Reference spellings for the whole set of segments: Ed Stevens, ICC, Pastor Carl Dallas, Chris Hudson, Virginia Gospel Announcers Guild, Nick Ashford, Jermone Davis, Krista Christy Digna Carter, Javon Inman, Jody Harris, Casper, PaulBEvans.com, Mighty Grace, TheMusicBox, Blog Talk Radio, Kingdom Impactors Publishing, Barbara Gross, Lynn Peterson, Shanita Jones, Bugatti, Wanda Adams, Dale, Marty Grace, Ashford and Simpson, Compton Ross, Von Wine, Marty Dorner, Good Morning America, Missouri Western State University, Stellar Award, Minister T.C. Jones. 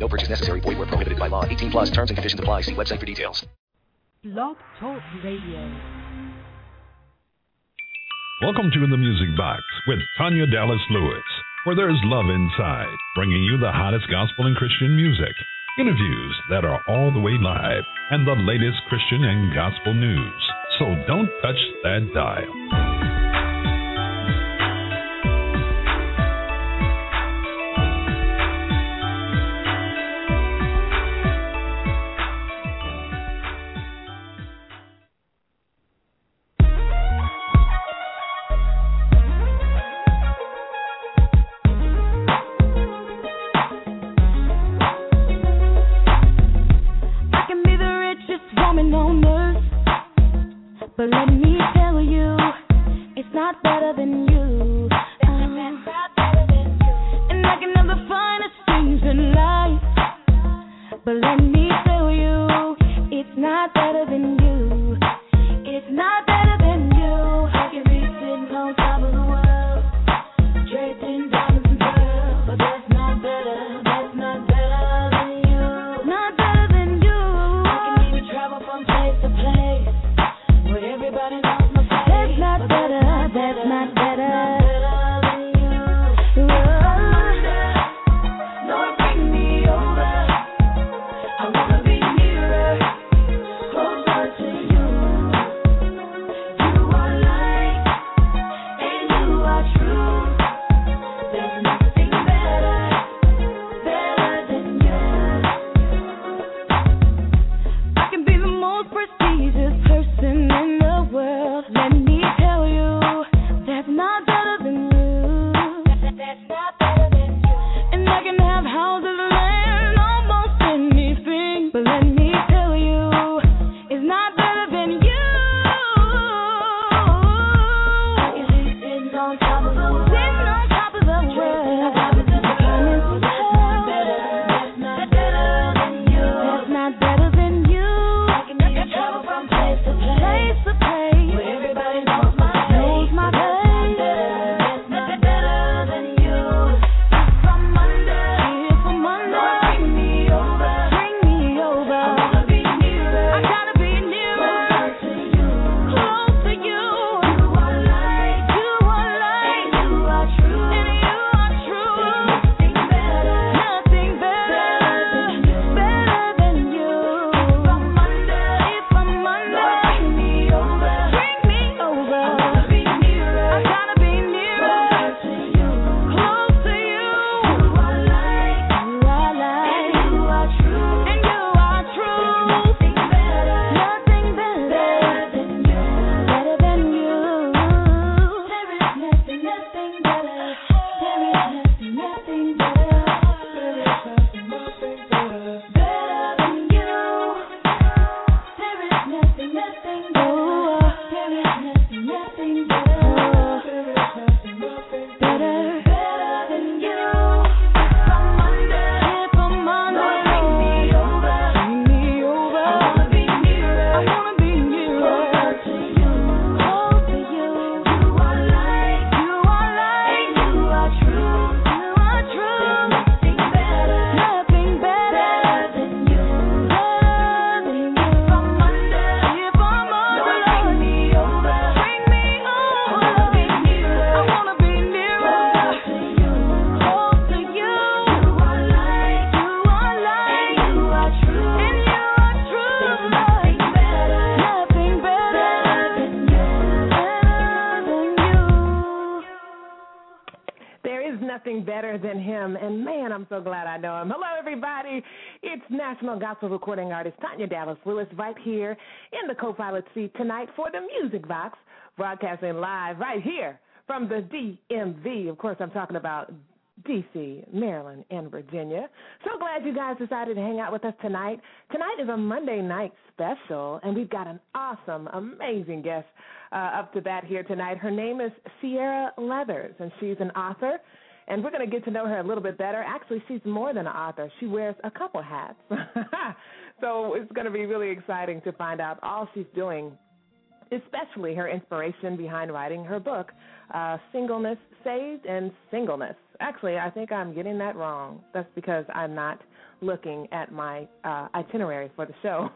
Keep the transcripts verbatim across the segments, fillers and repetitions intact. No purchase necessary. Void where prohibited by law. eighteen plus terms and conditions apply. See website for details. Blog Talk Radio. Welcome to The Music Box with Tanya Dallas-Lewis, where there's love inside, bringing you the hottest gospel and Christian music, interviews that are all the way live, and the latest Christian and gospel news. So don't touch that dial. But let me tell you, it's not better than you. Um, and I can have the finest things in life. But let me tell you, it's not better than you. It's not better than you. I can be sitting on top of the world, draped in diamonds and pearls. But that's not better. That's not better than you. Not better than you. I can even travel from place to place. Everybody knows my face. That's not better, that's not better. You're under, Lord, bring me over. I wanna be nearer, closer to you. You are light, and you are true. There's nothing better, better than you. I can be the most prestigious person in the world. Let me tell you, that's not better than you. That's, that's not better than you. And I can have houses, land, almost anything. But let me tell you, it's not better than you. I can see things on top of the world. Sitting on top of the world. That's not better. That's not better than you. That's not better than you. I can even travel from place to place. Place to place. Where everybody knows my face. Knows my face. That's not better than you. I'm from under. Here from under. Lord, bring me over. Bring me over. I wanna be nearer. I gotta be nearer. Closer to you. Close to you. You are light. You are light. And you are true. And you are true. There's nothing better. Nothing better. Better than you. Better than you. From under. Here from under. Lord, bring me over. Bring me over. I wanna be nearer. I gotta be nearer. Closer to you. Close to you. You are light. You are light. And you are true. And you are true. There's nothing better. Nothing better. Better than you. Better than you. There is nothing, nothing better. There is nothing, nothing better. There is nothing, nothing better. Better than you. There is nothing, nothing better. There is nothing, nothing better. There is nothing, nothing better. Better than you. From under. From under. Lord, bring me over. Bring me over. I wanna be nearer. I wanna be nearer. Closer to you. Close to you. You are light. You are light. And you are true. You are true. There's nothing better. Nothing better. Better than you. Better than you. From under. Here from under. Lord, bring me over. Bring me over. I wanna be nearer. I wanna be nearer. Closer to you. Close to you. You are light. You are light. And you are true. And you are true. There's nothing better. Nothing better. Better than you. Better than you. There is nothing better than him, and man, I'm so glad I know him. Hello, everybody. It's National Gospel Recording Artist Tanya Dallas-Lewis right here in the co-pilot seat tonight for the Music Box, broadcasting live right here from the D M V. Of course, I'm talking about D C, Maryland, and Virginia. So glad you guys decided to hang out with us tonight. Tonight is a Monday night special, and we've got an awesome, amazing guest uh, up to bat here tonight. Her name is Ciarra Leathers, and she's an author, and we're going to get to know her a little bit better. Actually, she's more than an author. She wears a couple hats. So it's going to be really exciting to find out all she's doing, especially her inspiration behind writing her book, uh, Singleness, Saved and Singleness. Actually, I think I'm getting that wrong. That's because I'm not looking at my uh, itinerary for the show.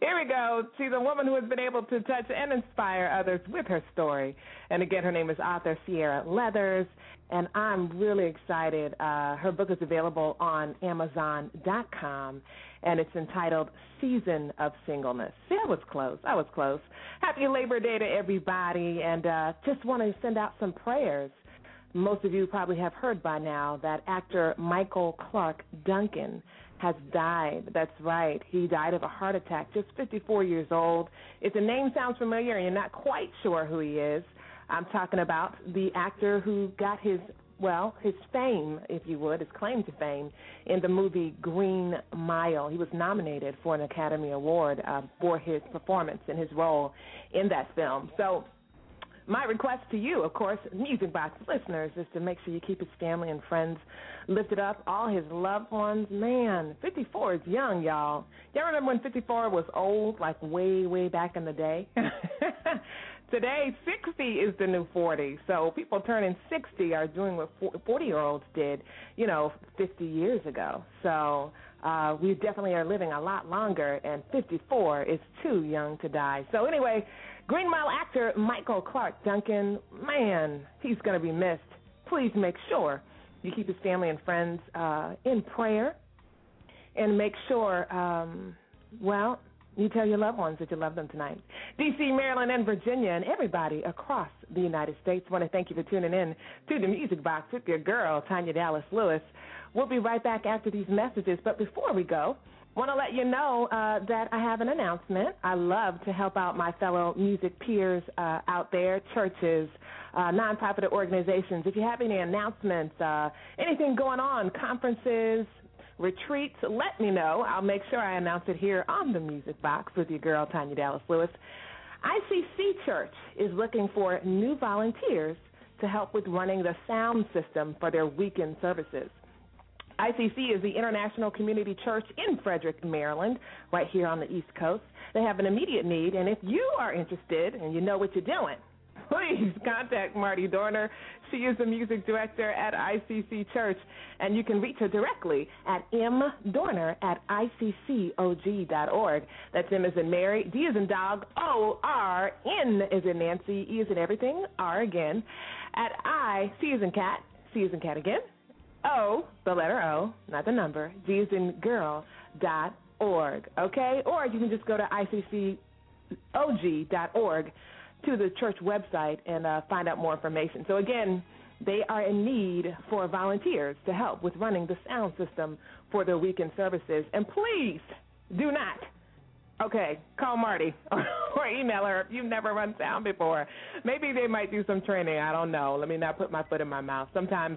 Here we go. She's a woman who has been able to touch and inspire others with her story. And again, her name is author Ciarra Leathers, and I'm really excited. Uh, her book is available on Amazon dot com, and it's entitled Season of Singleness. See, I was close. I was close. Happy Labor Day to everybody, and uh, just want to send out some prayers. Most of you probably have heard by now that actor Michael Clark Duncan has died. That's right. He died of a heart attack, just fifty-four years old. If the name sounds familiar and you're not quite sure who he is, I'm talking about the actor who got his, well, his fame, if you would, his claim to fame in the movie Green Mile. He was nominated for an Academy Award uh, for his performance and his role in that film. So my request to you, of course, Music Box listeners, is to make sure you keep his family and friends lifted up, all his loved ones. Man, fifty-four is young, y'all. Y'all remember when fifty-four was old, like way, way back in the day? Today, sixty is the new forty. So people turning sixty are doing what forty-year-olds did, you know, fifty years ago. So Uh, we definitely are living a lot longer, and fifty-four is too young to die. So anyway, Green Mile actor Michael Clark Duncan, man, he's going to be missed. Please make sure you keep his family and friends uh, in prayer, and make sure, um, well, you tell your loved ones that you love them tonight. D C, Maryland, and Virginia, and everybody across the United States, want to thank you for tuning in to The Music Box with your girl, Tanya Dallas-Lewis. We'll be right back after these messages, but before we go, I want to let you know uh, that I have an announcement. I love to help out my fellow music peers uh, out there, churches, uh, nonprofit organizations. If you have any announcements, uh, anything going on, conferences, retreats, let me know. I'll make sure I announce it here on The Music Box with your girl, Tanya Dallas-Lewis. I C C Church is looking for new volunteers to help with running the sound system for their weekend services. I C C is the International Community Church in Frederick, Maryland, right here on the East Coast. They have an immediate need, and if you are interested and you know what you're doing, please contact Marty Dorner. She is the music director at I C C Church, and you can reach her directly at m dorner at I C C O G dot org. That's M as in Mary, D as in dog, O, R, N as in Nancy, E as in everything, R again, at I, C as in cat, C as in cat again, O, the letter O, not the number, G as in girl, dot org, okay? Or you can just go to I C C O G dot org to the church website and uh, find out more information. So, again, they are in need for volunteers to help with running the sound system for their weekend services. And please do not, okay, call Marty or email her if you've never run sound before. Maybe they might do some training. I don't know. Let me not put my foot in my mouth. Sometimes,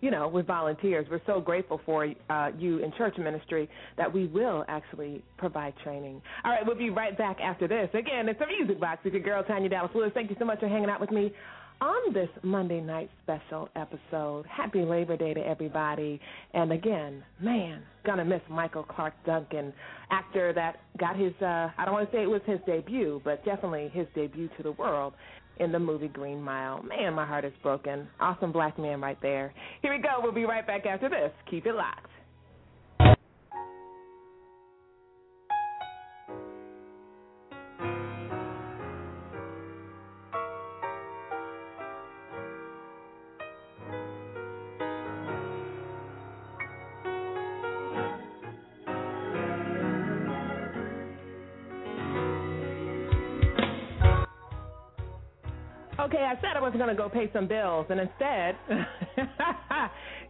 you know, with volunteers, we're so grateful for uh, you in church ministry that we will actually provide training. All right, we'll be right back after this. Again, it's The Music Box with your girl, Tanya Dallas-Lewis. Thank you so much for hanging out with me on this Monday night special episode. Happy Labor Day to everybody. And again, man, gonna miss Michael Clark Duncan, actor that got his, uh, I don't want to say it was his debut, but definitely his debut to the world in the movie Green Mile. Man, my heart is broken. Awesome black man right there. Here we go. We'll be right back after this. Keep it locked. Okay, I said I was going to go pay some bills, and instead,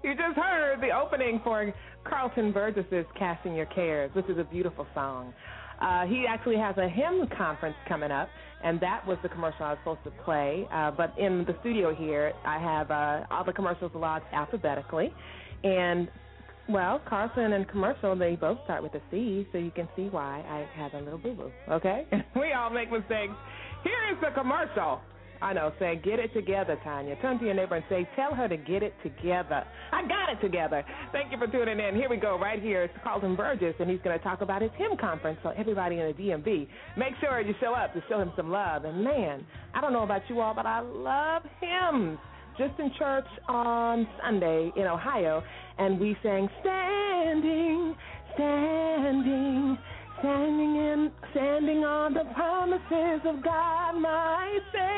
you just heard the opening for Carlton Burgess' Casting Your Cares, which is a beautiful song. Uh, he actually has a hymn conference coming up, and that was the commercial I was supposed to play. Uh, but in the studio here, I have uh, all the commercials lodged alphabetically. And, well, Carson and commercial, they both start with a C, so you can see why I have a little boo-boo, okay? We all make mistakes. Here is the commercial. I know, saying, get it together, Tanya. Turn to your neighbor and say, tell her to get it together. I got it together. Thank you for tuning in. Here we go, right here. It's Carlton Burgess, and he's going to talk about his hymn conference. So everybody in the D M V, make sure you show up to show him some love. And, man, I don't know about you all, but I love hymns. Just in church on Sunday in Ohio, and we sang, standing, standing, standing in, standing on the promises of God, my Savior.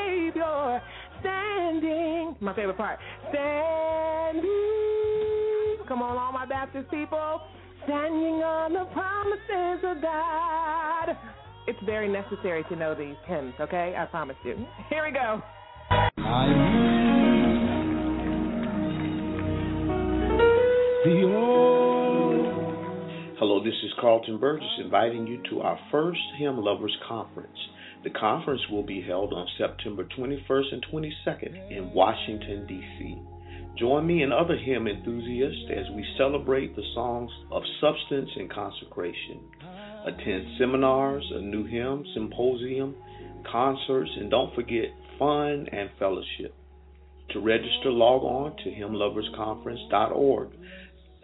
Standing, my favorite part, standing. Come on, all my Baptist people, standing on the promises of God. It's very necessary to know these hymns, okay? I promise you. Here we go. Hello, this is Carlton Burgess inviting you to our first Hymn Lovers Conference. The conference will be held on September twenty-first and twenty-second in Washington, D C Join me and other hymn enthusiasts as we celebrate the songs of substance and consecration. Attend seminars, a new hymn, symposium, concerts, and don't forget fun and fellowship. To register, log on to hymn lovers conference dot org.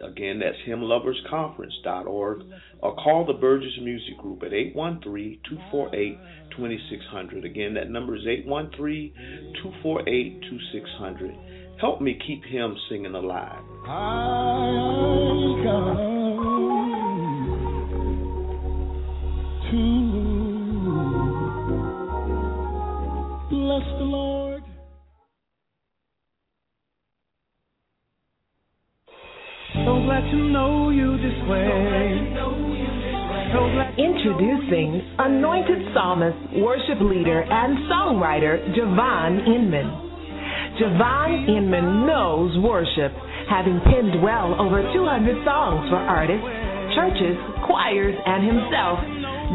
Again, that's hymn lovers conference dot org, or call the Burgess Music Group at eight one three, two four eight, two six zero zero. Again, that number is eight one three, two four eight, two six zero zero. Help me keep hymn singing alive. I come to bless the Lord. So glad to know you this way. Introducing anointed psalmist, worship leader, and songwriter Javon Inman. Javon Inman knows worship, having penned well over two hundred songs for artists, churches, choirs, and himself.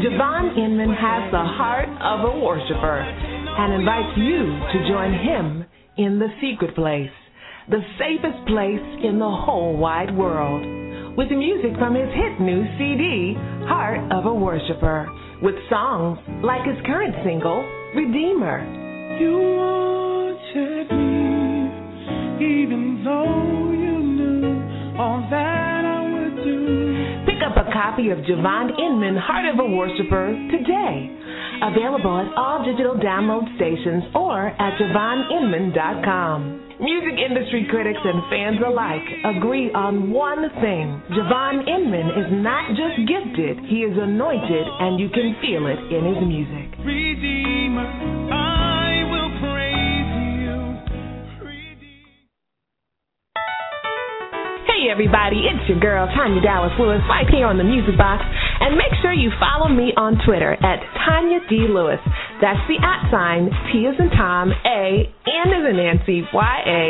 Javon Inman has the heart of a worshiper and invites you to join him in the secret place, the safest place in the whole wide world, with music from his hit new C D, Heart of a Worshiper, with songs like his current single, Redeemer. You wanted me, even though you knew all that I would do. Pick up a copy of Javon Inman, Heart of a Worshiper, today. Available at all digital download stations or at javon inman dot com. Music industry critics and fans alike agree on one thing. Javon Inman is not just gifted, he is anointed, and you can feel it in his music. Redeemer, I will praise you. Redeemer. Hey everybody, it's your girl Tanya Dallas-Lewis right here on the Music Box. And make sure you follow me on Twitter at Tanya D. Lewis. That's the at sign, T as in Tom, A, N as in Nancy, Y A,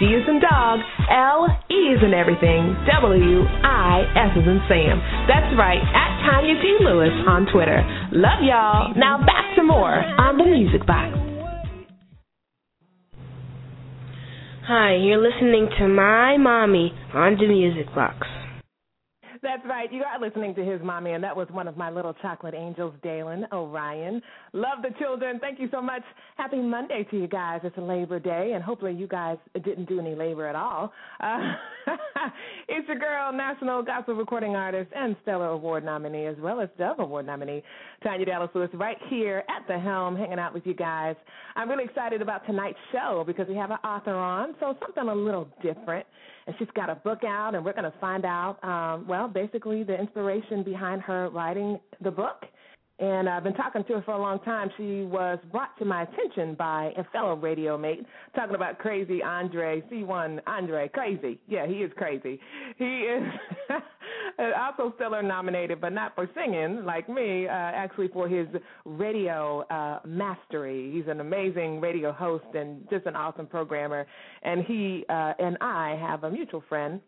D as in dog, L, E as in everything, W, I, S as in Sam. That's right, at Tanya D. Lewis on Twitter. Love y'all. Now back to more on the Music Box. Hi, you're listening to My Mommy on the Music Box. That's right. You are listening to His Mommy, and that was one of my little chocolate angels, Dalen O'Rion. Love the children. Thank you so much. Happy Monday to you guys. It's Labor Day, and hopefully you guys didn't do any labor at all. Uh, it's your girl, National Gospel Recording Artist and Stellar Award nominee, as well as Dove Award nominee, Tanya Dallas-Lewis, right here at the helm, hanging out with you guys. I'm really excited about tonight's show because we have an author on, so something a little different. And she's got a book out, and we're going to find out, um, well, basically the inspiration behind her writing the book. And I've been talking to her for a long time. She was brought to my attention by a fellow radio mate, talking about Crazy Andre, C one Andre. Crazy. Yeah, he is crazy. He is also Stellar nominated, but not for singing like me, uh, actually for his radio uh, mastery. He's an amazing radio host and just an awesome programmer. And he uh, and I have a mutual friend,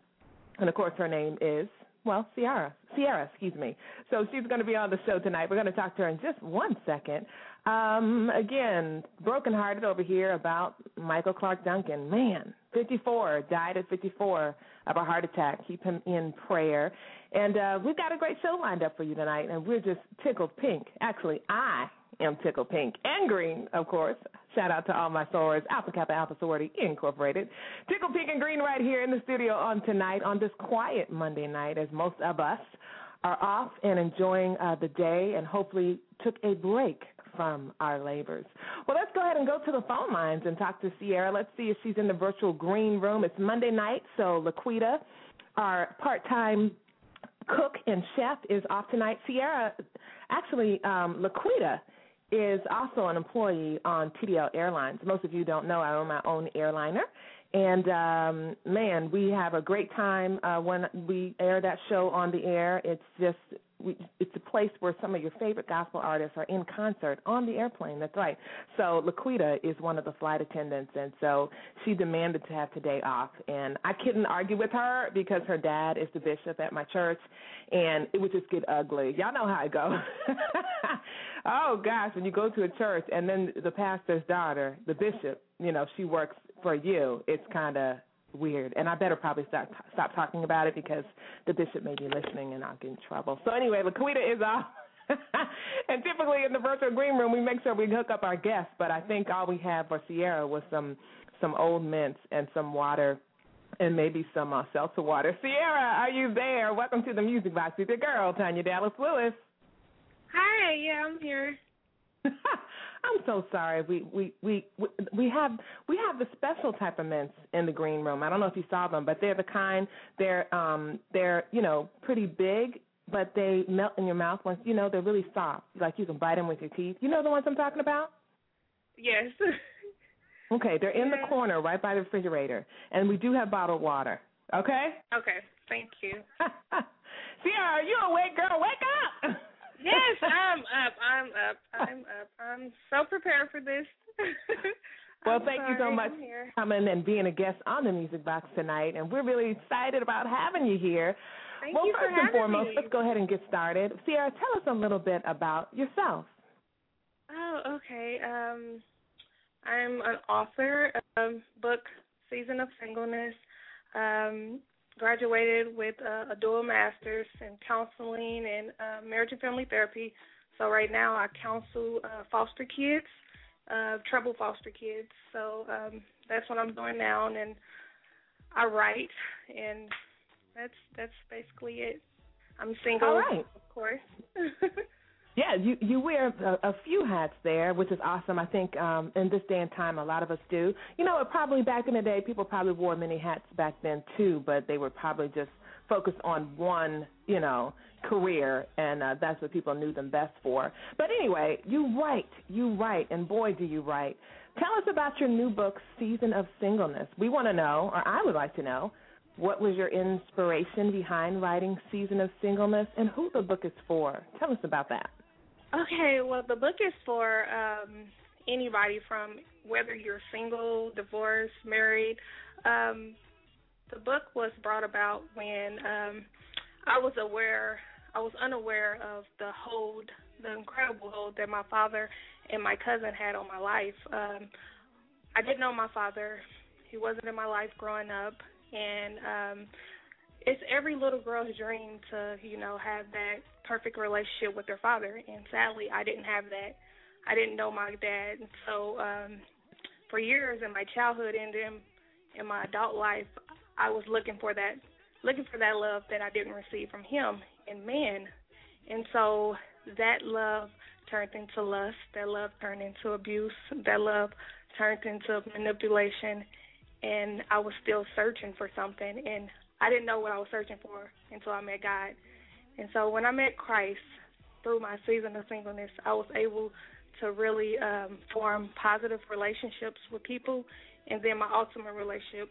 and, of course, her name is well, Ciarra, Ciarra, excuse me. So she's going to be on the show tonight. We're going to talk to her in just one second. Um, again, brokenhearted over here about Michael Clark Duncan. Man, fifty-four, died at fifty-four of a heart attack. Keep him in prayer. And uh, we've got a great show lined up for you tonight, and we're just tickled pink. Actually, I am tickled pink and green, of course. Shout out to all my sorors, Alpha Kappa Alpha Sorority Incorporated. Tickled pink and green right here in the studio on tonight, on this quiet Monday night, as most of us are off and enjoying uh, the day and hopefully took a break from our labors. Well, let's go ahead and go to the phone lines and talk to Ciarra. Let's see if she's in the virtual green room. It's Monday night, so Laquita, our part-time cook and chef, is off tonight. Ciarra, actually, um, Laquita is also an employee on T D L Airlines. Most of you don't know I own my own airliner. And, um, man, we have a great time uh, when we air that show on the air. It's just we, it's a place where some of your favorite gospel artists are in concert on the airplane. That's right. So Laquita is one of the flight attendants, and so she demanded to have today off. And I couldn't argue with her because her dad is the bishop at my church, and it would just get ugly. Y'all know how it goes. Oh, gosh, when you go to a church and then the pastor's daughter, the bishop, you know, she works for you, it's kind of weird. And I better probably stop, stop talking about it because the bishop may be listening and I'll get in trouble. So anyway, Laquita is off. And typically in the virtual green room, we make sure we hook up our guests, but I think all we had for Ciarra was some, some old mints and some water and maybe some uh, seltzer water. Ciarra, are you there? Welcome to the Music Box with your girl, Tanya Dallas-Lewis. Hi, yeah, I'm here. I'm so sorry. We we, we we have we have the special type of mints in the green room. I don't know if you saw them, but they're the kind they're um they're you know pretty big, but they melt in your mouth once you know they're really soft. Like you can bite them with your teeth. You know the ones I'm talking about? Yes. Okay, they're in yeah. the corner right by the refrigerator, and we do have bottled water. Okay. Okay. Thank you. Ciarra, are you awake, girl? Wake up. Yes, I'm up, I'm up, I'm up. I'm so prepared for this. Well, thank sorry, you so much for coming and being a guest on the Music Box tonight, and we're really excited about having you here. Thank well, you first for and foremost, me. Let's go ahead and get started. Ciarra, tell us a little bit about yourself. Oh, okay. Um, I'm an author of book Season of Singleness. Um Graduated with a, a dual master's in counseling and uh, marriage and family therapy. So right now I counsel uh, foster kids, uh, troubled foster kids. So um, that's what I'm doing now, and I write, and that's that's basically it. I'm single, all right. Of course. Yeah, you, you wear a, a few hats there, which is awesome. I think um, in this day and time, a lot of us do. You know, probably back in the day, people probably wore many hats back then too, but they were probably just focused on one, you know, career, and uh, that's what people knew them best for. But anyway, you write, you write, and boy, do you write. Tell us about your new book, Season of Singleness. We want to know, or I would like to know, what was your inspiration behind writing Season of Singleness, and who the book is for? Tell us about that. Okay, well, the book is for um, anybody, from whether you're single, divorced, married. Um, the book was brought about when um, I was aware, I was unaware of the hold, the incredible hold that my father and my cousin had on my life. Um, I didn't know my father. He wasn't in my life growing up, and um, it's every little girl's dream to, you know, have that perfect relationship with their father, and sadly I didn't have that. I didn't know my dad, and so um, for years in my childhood and in, in my adult life, I was looking for that, looking for that love that I didn't receive from him, and man, and so that love turned into lust, that love turned into abuse, that love turned into manipulation, and I was still searching for something, and I didn't know what I was searching for until I met God. And so when I met Christ, through my season of singleness, I was able to really um, form positive relationships with people, and then my ultimate relationship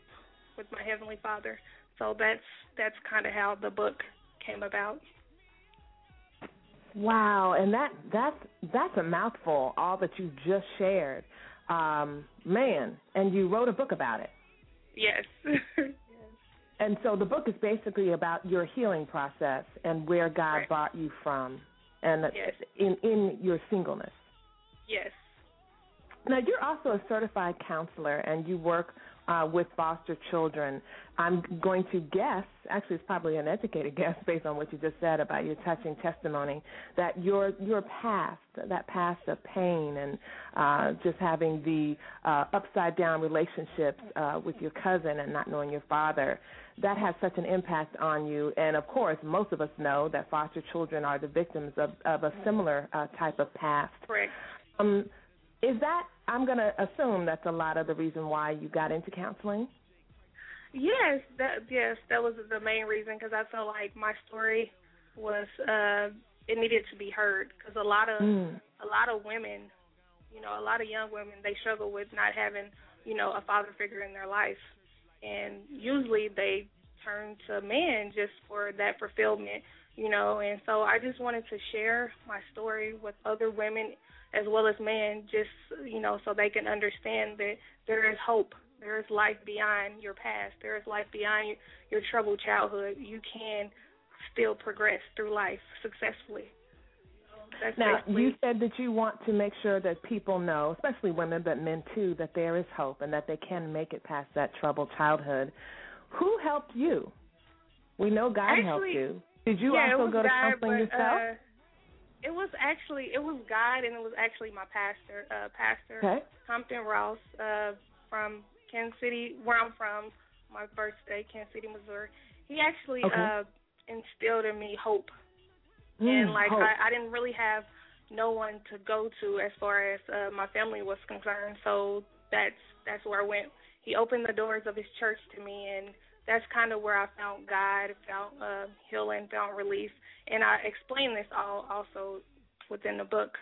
with my Heavenly Father. So that's that's kind of how the book came about. Wow, and that that's, that's a mouthful, all that you just shared. Um, man, and you wrote a book about it. Yes. And so the book is basically about your healing process and where God right. brought you from, and yes. in in your singleness. Yes. Now, you're also a certified counselor, and you work uh, with foster children. I'm going to guess, actually it's probably an educated guess based on what you just said about your touching testimony, that your your past, that past of pain and uh, just having the uh, upside-down relationships uh, with your cousin and not knowing your father, that has such an impact on you. And, of course, most of us know that foster children are the victims of, of a similar uh, type of past. Right. Um, Is that, I'm going to assume that's a lot of the reason why you got into counseling? Yes, that, yes, that was the main reason, because I felt like my story was, uh, it needed to be heard, because a lot of, mm. a lot of women, you know, a lot of young women, they struggle with not having, you know, a father figure in their life, and usually they turn to men just for that fulfillment, you know, and so I just wanted to share my story with other women as well as men, just, you know, so they can understand that there is hope. There is life beyond your past. There is life beyond your, your troubled childhood. You can still progress through life successfully. That's now, basically. You said that you want to make sure that people know, especially women but men too, that there is hope and that they can make it past that troubled childhood. Who helped you? We know God Actually, helped you. Did you yeah, also go to God, counseling but, yourself? Uh, It was actually, it was God, and it was actually my pastor, uh, Pastor okay. Compton Ross uh, from Kansas City, where I'm from, my birth state, Kansas City, Missouri. He actually okay. uh, instilled in me hope. Mm, and, like, hope. I, I didn't really have no one to go to as far as uh, my family was concerned, so that's that's where I went. He opened the doors of his church to me, and that's kind of where I found God, found uh, healing, found relief. And I explain this all also within the book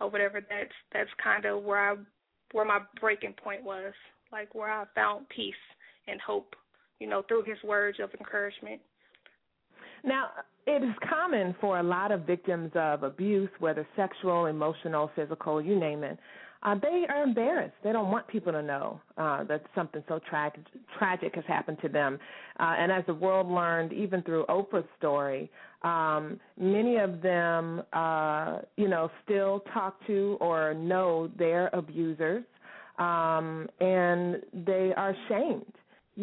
or whatever. That's that's kind of where I, where my breaking point was, like where I found peace and hope, you know, through his words of encouragement. Now, it is common for a lot of victims of abuse, whether sexual, emotional, physical, you name it, Uh, they are embarrassed. They don't want people to know uh, that something so tra- tragic has happened to them. Uh, and as the world learned, even through Oprah's story, um, many of them, uh, you know, still talk to or know their abusers, um, and they are shamed.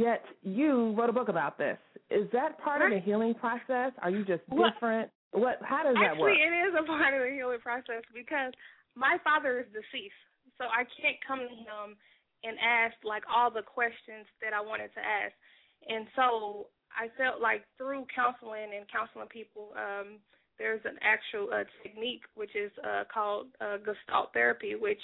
Yet you wrote a book about this. Is that part of the healing process? Are you just different? What? How does that work? Actually, it is a part of the healing process because my father is deceased, so I can't come to him and ask, like, all the questions that I wanted to ask. And so I felt like through counseling and counseling people, um, there's an actual uh, technique, which is uh, called uh, Gestalt therapy, which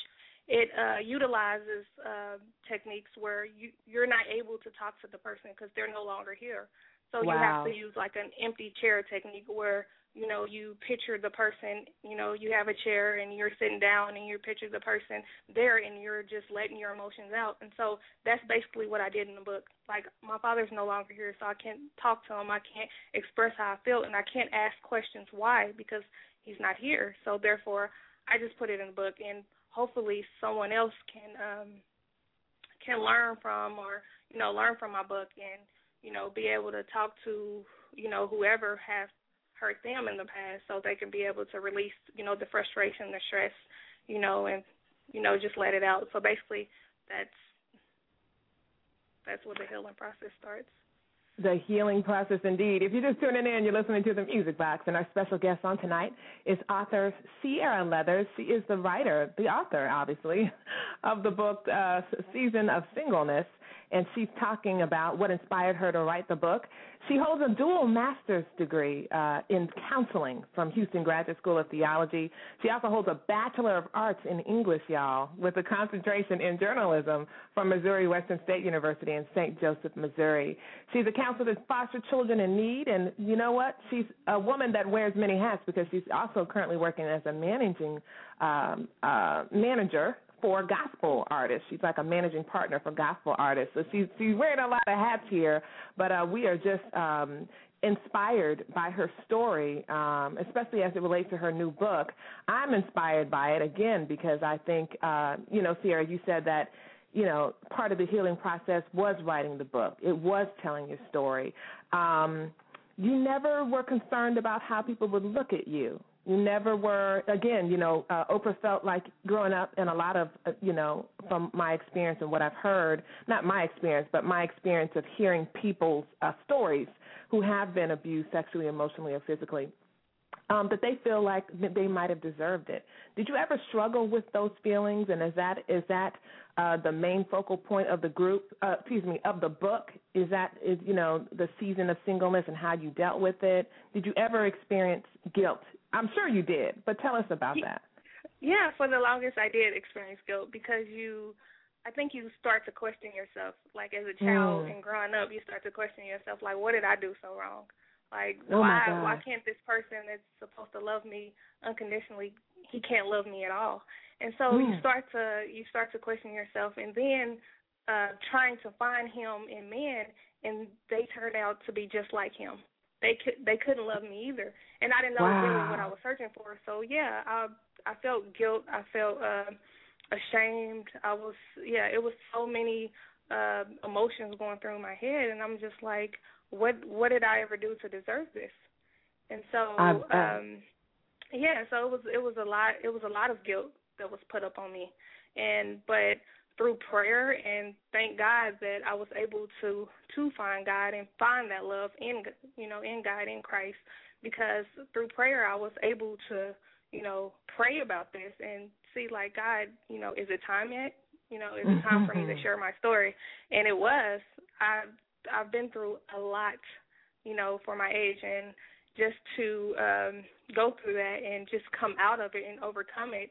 it uh, utilizes uh, techniques where you, you're not able to talk to the person because they're no longer here. So wow. you have to use, like, an empty chair technique where, you know, you picture the person, you know, you have a chair and you're sitting down and you picture the person there and you're just letting your emotions out. And so that's basically what I did in the book. Like, my father's no longer here, so I can't talk to him. I can't express how I feel, and I can't ask questions why because he's not here. So, therefore, I just put it in the book, and hopefully someone else can um, can learn from or, you know, learn from my book and, you know, be able to talk to, you know, whoever has hurt them in the past, so they can be able to release, you know, the frustration, the stress, you know, and, you know, just let it out. So basically that's that's where the healing process starts. The healing process indeed. If you're just tuning in, you're listening to The Music Box, and our special guest on tonight is author Ciarra Leathers. She is the writer, the author, obviously, of the book uh, Season of Singleness, and she's talking about what inspired her to write the book. She holds a dual master's degree uh, in counseling from Houston Graduate School of Theology. She also holds a Bachelor of Arts in English, y'all, with a concentration in journalism from Missouri Western State University in Saint Joseph, Missouri. She's a counselor to foster children in need, and you know what? She's a woman that wears many hats because she's also currently working as a managing um, uh, manager for gospel artists. She's like a managing partner for gospel artists. So she's, she's wearing a lot of hats here, but uh, we are just um, inspired by her story, um, especially as it relates to her new book. I'm inspired by it, again, because I think, uh, you know, Ciarra, you said that you know, part of the healing process was writing the book. It was telling your story. Um, you never were concerned about how people would look at you. You never were, again, you know, uh, Oprah felt like growing up, and a lot of, uh, you know, from my experience and what I've heard, not my experience, but my experience of hearing people's uh, stories who have been abused sexually, emotionally, or physically, um, that they feel like they might have deserved it. Did you ever struggle with those feelings, and is that is that uh, the main focal point of the group, uh, excuse me, of the book? Is that, is, you know, the season of singleness and how you dealt with it? Did you ever experience guilt? I'm sure you did, but tell us about that. Yeah, for the longest I did experience guilt because you, I think you start to question yourself. Like as a child mm. and growing up, you start to question yourself, like, what did I do so wrong? Like, oh why why can't this person that's supposed to love me unconditionally, he can't love me at all? And so mm. you start to you start to question yourself, and then uh, trying to find him in men, and they turned out to be just like him. They could, they couldn't love me either, and I didn't know wow. really what I was searching for. So yeah, I I felt guilt. I felt uh, ashamed. I was yeah. It was so many uh, emotions going through my head, and I'm just like, what what did I ever do to deserve this? And so um, yeah, so it was it was a lot it was a lot of guilt that was put up on me, and but through prayer, and thank God that I was able to to find God and find that love in, you know, in God, in Christ, because through prayer I was able to, you know, pray about this and see, like, God, you know, is it time yet? You know, is it time for me to share my story? And it was. I've, I've been through a lot, you know, for my age, and just to um, go through that and just come out of it and overcome it,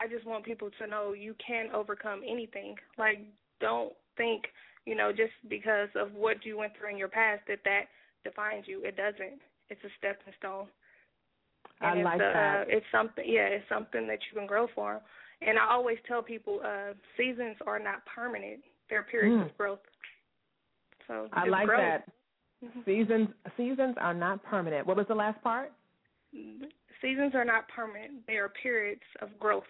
I just want people to know you can overcome anything. Like, don't think, you know, just because of what you went through in your past that that defines you. It doesn't. It's a stepping stone. And I like it's, that. Uh, it's something, yeah, it's something that you can grow from. And I always tell people uh, seasons are not permanent. They're periods mm. of growth. So I like growth. that. Mm-hmm. Seasons seasons are not permanent. What was the last part? Seasons are not permanent. They are periods of growth.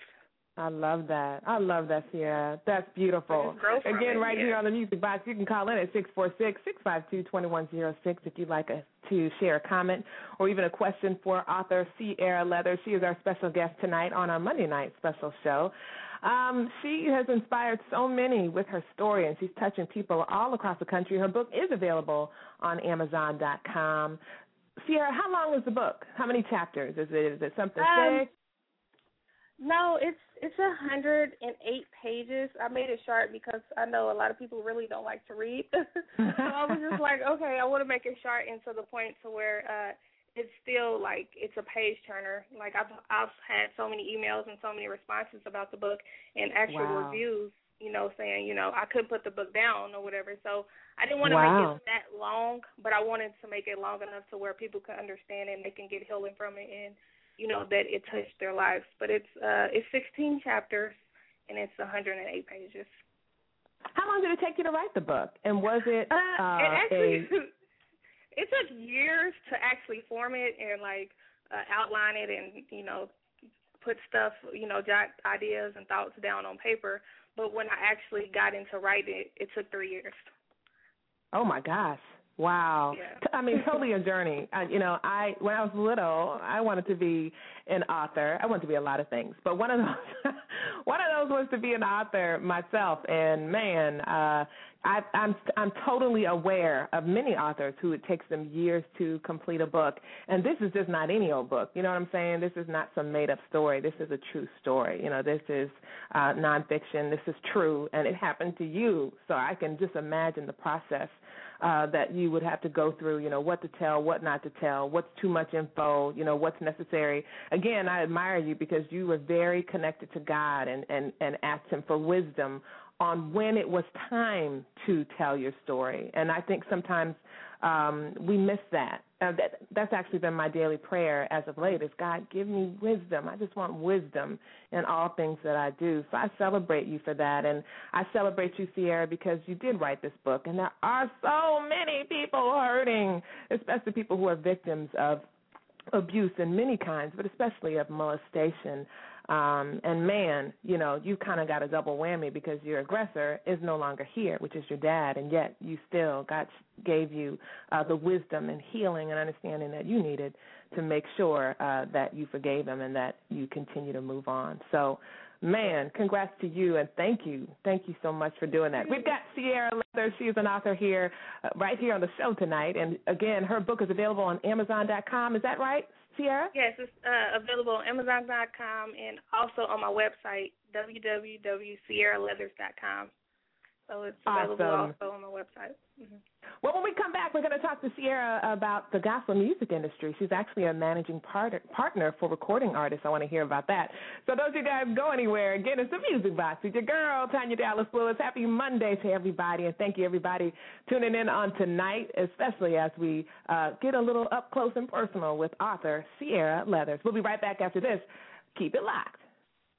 I love that. I love that, Ciarra. That's beautiful. Again, right it, yeah. here on the Music Box, you can call in at six four six, six five two, two one zero six if you'd like a, to share a comment or even a question for author Ciarra Leathers. She is our special guest tonight on our Monday night special show. Um, she has inspired so many with her story, and she's touching people all across the country. Her book is available on Amazon dot com. Ciarra, how long is the book? How many chapters? Is it, is it something um, big? No, it's it's one hundred eight pages. I made it short because I know a lot of people really don't like to read. So I was just like, okay, I want to make it short and to the point to where uh, it's still like it's a page turner. Like I've, I've had so many emails and so many responses about the book and actual wow. reviews, you know, saying, you know, I couldn't put the book down or whatever. So I didn't want to wow. make it that long, but I wanted to make it long enough to where people could understand and they can get healing from it and, you know, that it touched their lives. But it's uh, it's sixteen chapters, and it's one hundred eight pages. How long did it take you to write the book? And was it uh, uh, it actually, a... it took years to actually form it and, like, uh, outline it and, you know, put stuff, you know, jot ideas and thoughts down on paper. But when I actually got into writing it, it took three years. Oh, my gosh. Wow. Yeah. I mean, totally a journey. I, you know, I when I was little, I wanted to be an author. I wanted to be a lot of things, but one of those one of those was to be an author myself. And, man, uh, I, I'm I'm totally aware of many authors who it takes them years to complete a book. And this is just not any old book. You know what I'm saying? This is not some made-up story. This is a true story. You know, this is uh, nonfiction. This is true, and it happened to you. So I can just imagine the process Uh, that you would have to go through, you know, what to tell, what not to tell, what's too much info, you know, what's necessary. Again, I admire you because you were very connected to God and, and, and asked him for wisdom on when it was time to tell your story. And I think sometimes um, we miss that. Uh, that. That's actually been my daily prayer as of late is, God, give me wisdom. I just want wisdom in all things that I do. So I celebrate you for that. And I celebrate you, Ciarra, because you did write this book. And there are so many people hurting, especially people who are victims of abuse in many kinds, but especially of molestation. Um, and, man, you know, you kind of got a double whammy because your aggressor is no longer here, which is your dad, and yet you still, God gave you uh, the wisdom and healing and understanding that you needed to make sure uh, that you forgave him and that you continue to move on. So, man, congrats to you, and thank you. Thank you so much for doing that. We've got Ciarra Leathers. She is an author here, uh, right here on the show tonight. And, again, her book is available on Amazon dot com. Is that right? Ciarra? Yes, it's uh, available on Amazon dot com and also on my website, w w w dot ciarra leathers dot com. So it's available awesome. Also on my website. Mm-hmm. Well, when we come back, we're going to talk to Ciarra about the gospel music industry. She's actually a managing part- partner for recording artists. I want to hear about that. So don't you guys go anywhere. Again, it's the Music Box with your girl, Tanya Dallas-Lewis. Happy Monday to everybody, and thank you, everybody, tuning in on tonight, especially as we uh, get a little up close and personal with author Ciarra Leathers. We'll be right back after this. Keep it locked.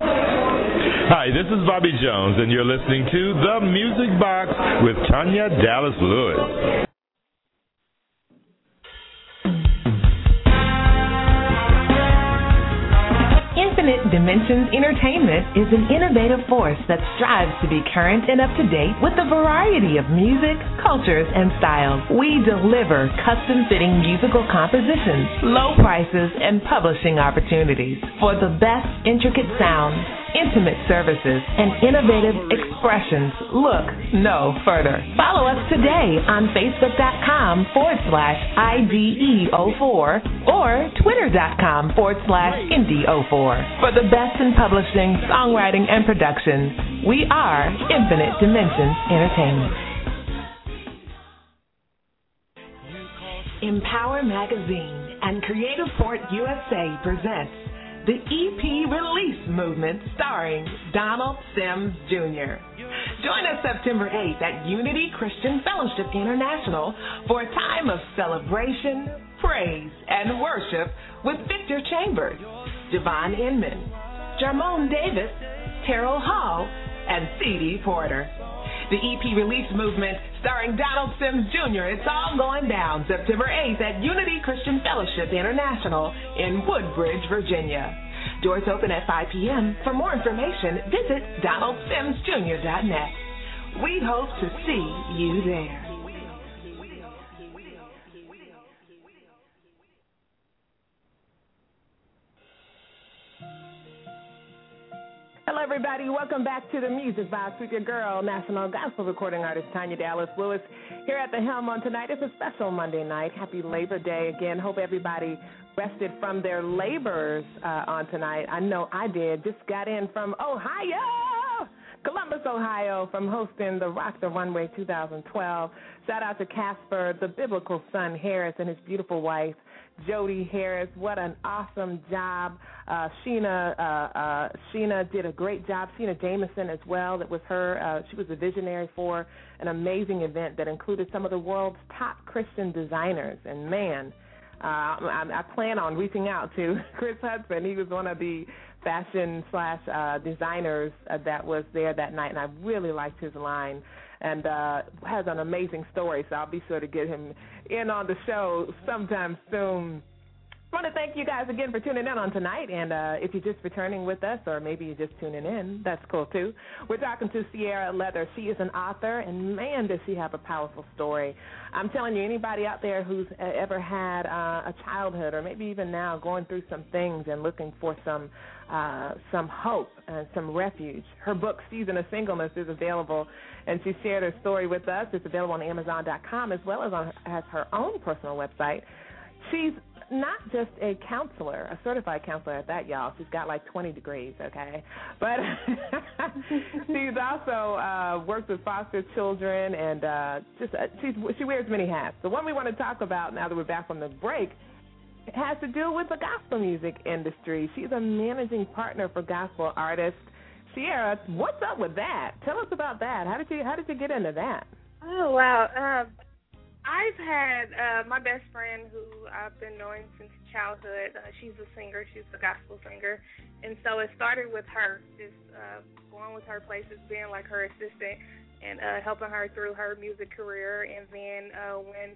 Hi, this is Bobby Jones, and you're listening to The Music Box with Tanya Dallas-Lewis. Infinite Dimensions Entertainment is an innovative force that strives to be current and up to date with a variety of music, cultures, and styles. We deliver custom-fitting musical compositions, low prices, and publishing opportunities for the best intricate sounds, intimate services, and innovative expressions. Look no further. Follow us today on Facebook dot com forward slash I D E oh four or Twitter dot com forward slash Indie oh four. For the best in publishing, songwriting, and production, we are Infinite Dimensions Entertainment. Empower Magazine and Creative Fort U S A presents the E P Release Movement starring Donald Sims Junior Join us September eighth at Unity Christian Fellowship International for a time of celebration, praise, and worship with Victor Chambers, Javon Inman, Jermone Davis, Terrell Hall, and C D. Porter. The E P Release Movement, starring Donald Sims Junior It's all going down September eighth at Unity Christian Fellowship International in Woodbridge, Virginia. Doors open at five p.m. For more information, visit donald sims junior dot net. We hope to see you there. Hello, everybody. Welcome back to The Music Box with your girl, national gospel recording artist Tanya Dallas-Lewis, here at the helm on tonight. It's a special Monday night. Happy Labor Day again. Hope everybody rested from their labors uh, on tonight. I know I did. Just got in from Ohio, Columbus, Ohio, from hosting the Rock the Runway two thousand twelve. Shout out to Casper, the biblical son, Harris, and his beautiful wife, Jody Harris. What an awesome job. Uh, Sheena uh, uh, Sheena did a great job. Sheena Jamison as well. That was her. Uh, she was a visionary for an amazing event that included some of the world's top Christian designers. And, man, uh, I, I plan on reaching out to Chris Hudson. He was one of the fashion slash uh, designers that was there that night, and I really liked his line. And uh, has an amazing story, so I'll be sure to get him in on the show sometime soon. I want to thank you guys again for tuning in on tonight, and uh, if you're just returning with us or maybe you're just tuning in, that's cool too. We're talking to Ciarra Leathers. She is an author, and man, does she have a powerful story. I'm telling you, anybody out there who's ever had uh, a childhood or maybe even now going through some things and looking for some Uh, some hope and some refuge. Her book, Season of Singleness, is available, and she shared her story with us. It's available on Amazon dot com as well as on as her own personal website. She's not just a counselor, a certified counselor at that, y'all. She's got like twenty degrees, okay? But she's also uh, worked with foster children, and uh, just uh, she's, she wears many hats. The one we want to talk about now that we're back from the break has to do with the gospel music industry. She's a managing partner for gospel artists. Ciarra, what's up with that? Tell us about that. How did you How did you get into that? Oh, wow. Um, I've had uh, my best friend who I've been knowing since childhood. Uh, she's a singer. She's a gospel singer. And so it started with her, just uh, going with her places, being like her assistant and uh, helping her through her music career. And then uh, when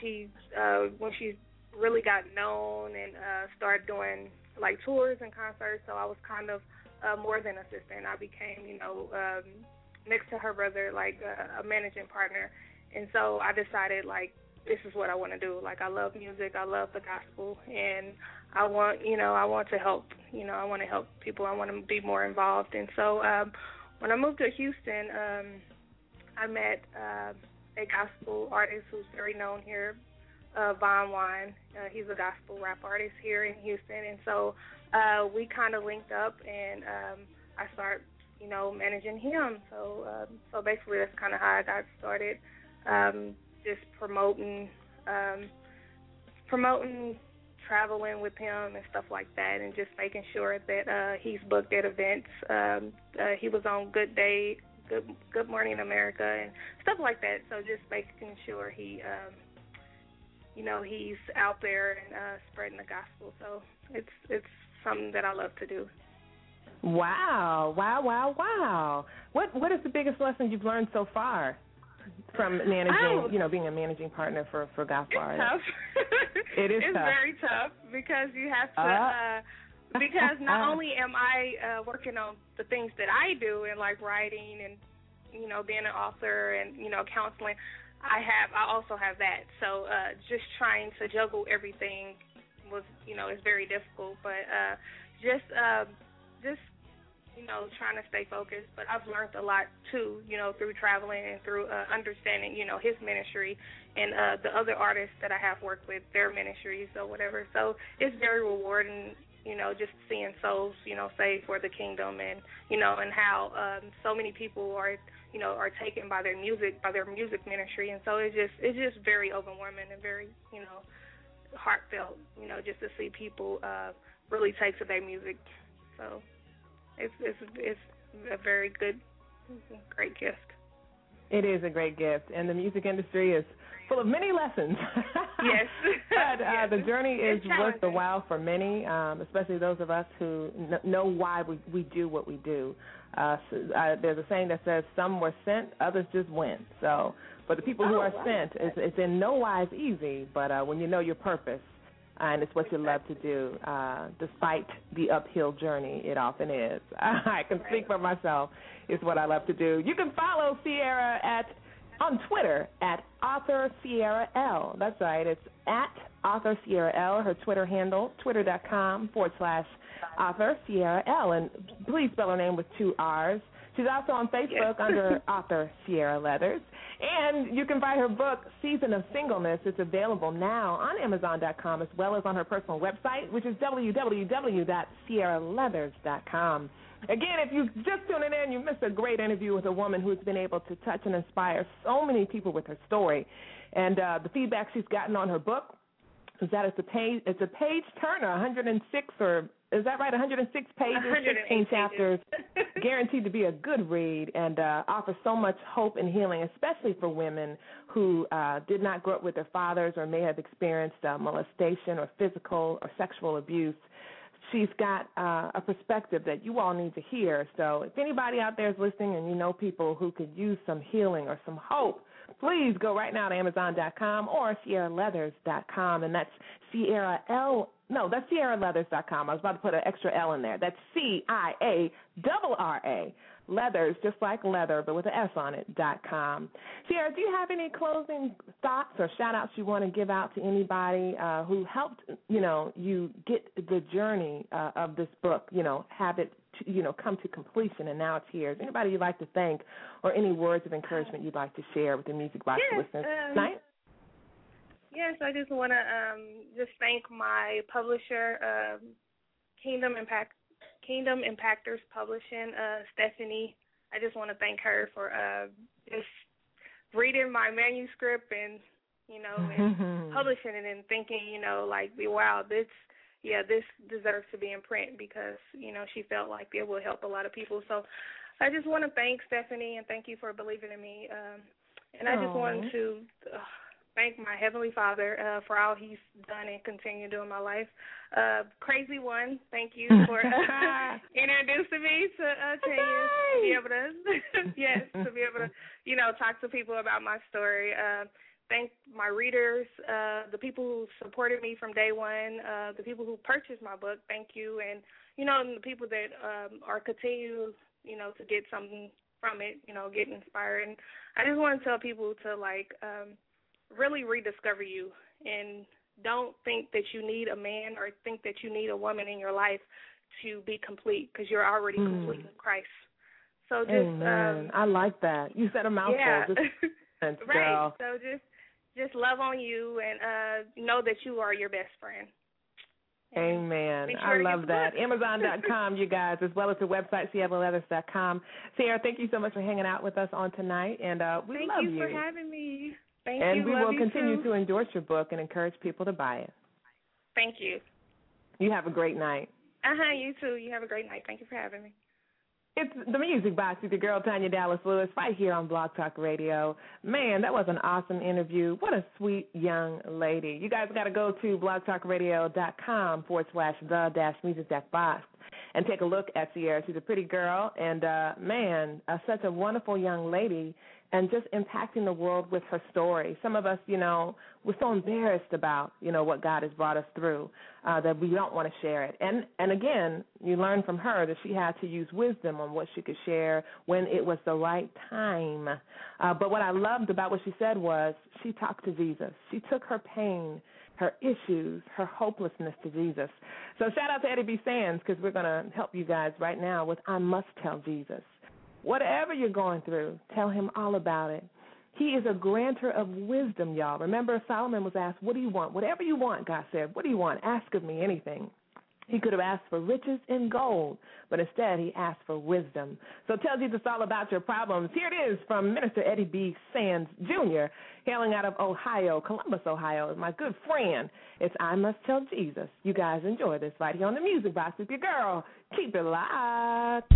she uh, when she really got known and uh, started doing, like, tours and concerts, so I was kind of uh, more than assistant. I became, you know, um, next to her brother, like, uh, a managing partner, and so I decided, like, this is what I want to do. Like, I love music, I love the gospel, and I want, you know, I want to help. You know, I want to help people. I want to be more involved. And so um, when I moved to Houston, um, I met uh, a gospel artist who's very known here, uh, Von Wine. Uh, he's a gospel rap artist here in Houston. And so uh, we kind of linked up, and um, I started, you know, managing him. So, um, so basically that's kind of how I got started. Um just promoting, um, promoting, traveling with him and stuff like that, and just making sure that uh, he's booked at events. Um, uh, he was on Good Day, Good, Good Morning America, and stuff like that. So just making sure he, um, you know, he's out there and uh, spreading the gospel. So it's it's something that I love to do. Wow! Wow! Wow! Wow! What what is the biggest lesson you've learned so far from managing, oh. you know, being a managing partner for, for gospel artists? It is it's tough. Very tough because you have to, uh, uh, because not only am I uh, working on the things that I do and, like, writing and, you know, being an author and, you know, counseling, I have, I also have that. So uh, just trying to juggle everything was, you know, it's very difficult, but uh, just, uh, just, you know, trying to stay focused. But I've learned a lot, too, you know, through traveling and through uh, understanding, you know, his ministry and uh, the other artists that I have worked with, their ministries or whatever. So it's very rewarding, you know, just seeing souls, you know, saved for the kingdom and, you know, and how um, so many people are, you know, are taken by their music, by their music ministry. And so it's just, it's just very overwhelming and very, you know, heartfelt, you know, just to see people uh, really take to their music. So It's, it's it's a very good, great gift. It is a great gift, and the music industry is full of many lessons. Yes. But uh, yes. The journey is worth the while for many, um, especially those of us who n- know why we, we do what we do. Uh, so, uh, there's a saying that says, some were sent, others just went. So for the people who oh, are wow. sent, it's, it's in no wise easy, but uh, when you know your purpose, Uh, and it's what you love to do, uh, despite the uphill journey it often is. I can speak for myself. It's what I love to do. You can follow Ciarra at on Twitter at author Ciarra L. That's right. It's at author Ciarra L. Her Twitter handle, twitter.com forward slash author Ciarra L. And please spell her name with two R's. She's also on Facebook yes. under author Ciarra Leathers. And you can buy her book, Season of Singleness. It's available now on Amazon dot com as well as on her personal website, which is w w w dot ciarra leathers dot com. Again, if you just tuning in, you missed a great interview with a woman who's been able to touch and inspire so many people with her story. And uh, the feedback she's gotten on her book is that it's a page, it's a page turner, one hundred six or is that right? one hundred six pages, sixteen chapters, guaranteed to be a good read and uh, offers so much hope and healing, especially for women who uh, did not grow up with their fathers or may have experienced uh, molestation or physical or sexual abuse. She's got uh, a perspective that you all need to hear. So if anybody out there is listening and you know people who could use some healing or some hope, please go right now to Amazon dot com or Ciarra Leathers dot com, and that's Ciarra L. No, that's Ciarra Leathers dot com. I was about to put an extra L in there. That's C I A R R A, Leathers, just like leather, but with an S on it, dot com. Ciarra, do you have any closing thoughts or shout-outs you want to give out to anybody uh, who helped, you know, you get the journey uh, of this book, you know, have it, to, you know, come to completion, and now it's here. Is anybody you'd like to thank or any words of encouragement you'd like to share with the Music Box yes, listeners um... tonight? Yes, I just want to um, just thank my publisher, uh, Kingdom Impact, Kingdom Impactors Publishing, uh, Stephanie. I just want to thank her for uh, just reading my manuscript and, you know, and publishing it and thinking, you know, like, wow, this, yeah, this deserves to be in print because, you know, she felt like it will help a lot of people. So I just want to thank Stephanie and thank you for believing in me. Um, and I just want to... Uh, thank my Heavenly Father uh, for all He's done and continue to do in my life. Uh, crazy One, thank you for uh, introducing me to uh, Tanya, to be able to, yes, to be able to, you know, talk to people about my story. Uh, thank my readers, uh, the people who supported me from day one, uh, the people who purchased my book, thank you. And, you know, and the people that um, are continuing, you know, to get something from it, you know, get inspired. And I just want to tell people to, like, um, really rediscover you and don't think that you need a man or think that you need a woman in your life to be complete, because you're already mm. complete in Christ. So just um, I like that. You said a mouthful. Yeah. Just, right. Girl. So just just love on you and uh, know that you are your best friend. Amen. Sure I love that. Amazon dot com, you guys, as well as the website, Ciarra Leathers dot com. Ciarra, thank you so much for hanging out with us on tonight, and uh, we thank love you. Thank you for having me. Thank and you. And we love will continue too. to endorse your book and encourage people to buy it. Thank you. You have a great night. Uh-huh, you too. You have a great night. Thank you for having me. It's the music box with your girl, Tanya Dallas-Lewis, right here on Blog Talk Radio. Man, that was an awesome interview. What a sweet young lady. You guys got to go to blogtalkradio.com forward slash the dash music dash box and take a look at Ciarra. She's a pretty girl and, uh, man, uh, such a wonderful young lady and just impacting the world with her story. Some of us, you know, we're so embarrassed about, you know, what God has brought us through uh, that we don't want to share it. And, and again, you learn from her that she had to use wisdom on what she could share when it was the right time. Uh, but what I loved about what she said was she talked to Jesus. She took her pain, her issues, her hopelessness to Jesus. So shout out to Eddie B. Sands, because we're going to help you guys right now with I Must Tell Jesus. Whatever you're going through, tell him all about it. He is a grantor of wisdom, y'all. Remember, Solomon was asked, what do you want? Whatever you want, God said, what do you want? Ask of me anything. He could have asked for riches and gold, but instead he asked for wisdom. So tell Jesus all about your problems. Here it is from Minister Eddie B. Sands Junior, hailing out of Ohio, Columbus, Ohio, is my good friend. It's I Must Tell Jesus. You guys enjoy this right here on the Music Box with your girl. Keep it locked.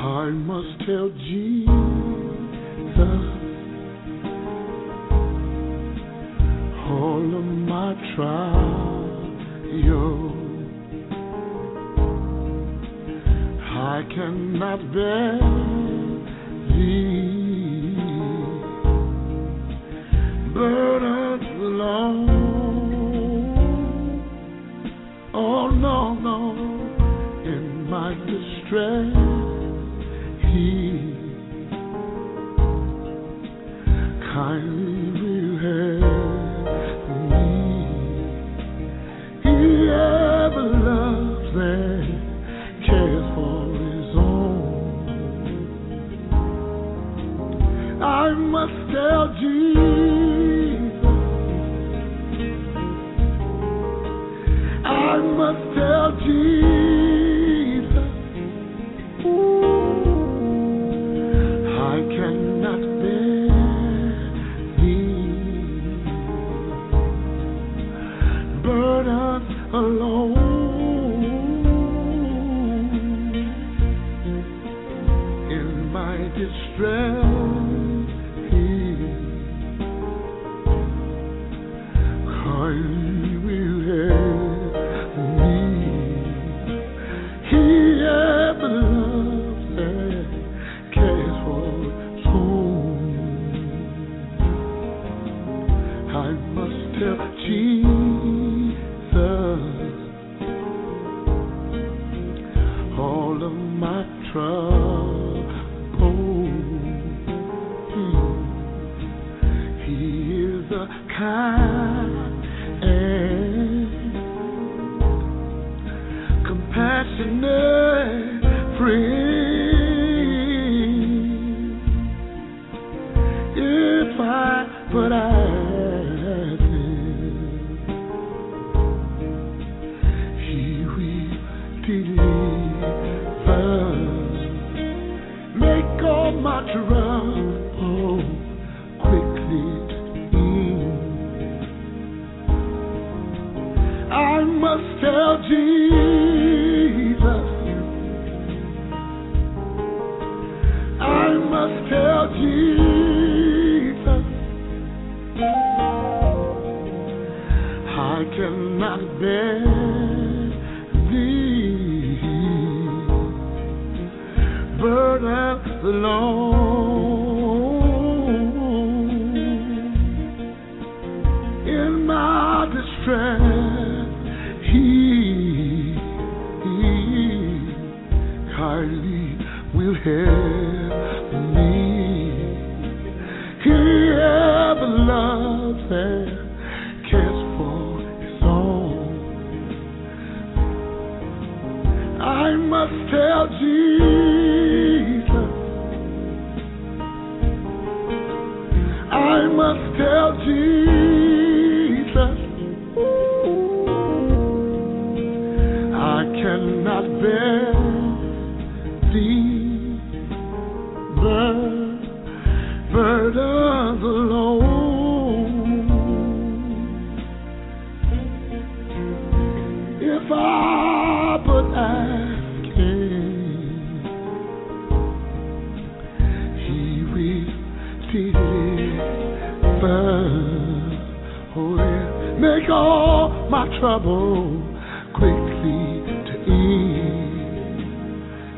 I must tell Jesus all of my trials. I cannot bear these burdens alone. Oh no, no, in my distress kindly will help me. He ever loves and cares for his own. I must tell Jesus. I must tell Jesus. Ooh. I cannot bear thee, burden alone. In my distress, he kindly will help me. He ever loves and cares for. I must tell Jesus all of my troubles. He is a kind and compassionate friend. If I but I trouble quickly to end. I must tell Jesus. I must tell Jesus. I I cannot bear thee, burdened alone. In my distress, he, he hardly will help me. He ever loves and cares for his own. I must tell Jesus, I must tell Jesus, ooh, I cannot bear these burdens. Burdens alone. If I but ask him, he will deliver. Oh, yeah. Make all my trouble quickly to ease.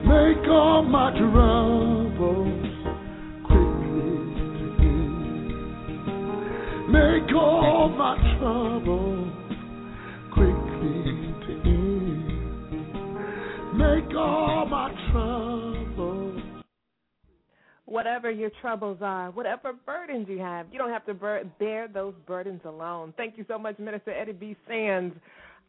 Make all my trouble. Make all my trouble quickly to end. Make all my trouble. Whatever your troubles are, whatever burdens you have, you don't have to bur- bear those burdens alone. Thank you so much, Minister Eddie B. Sands.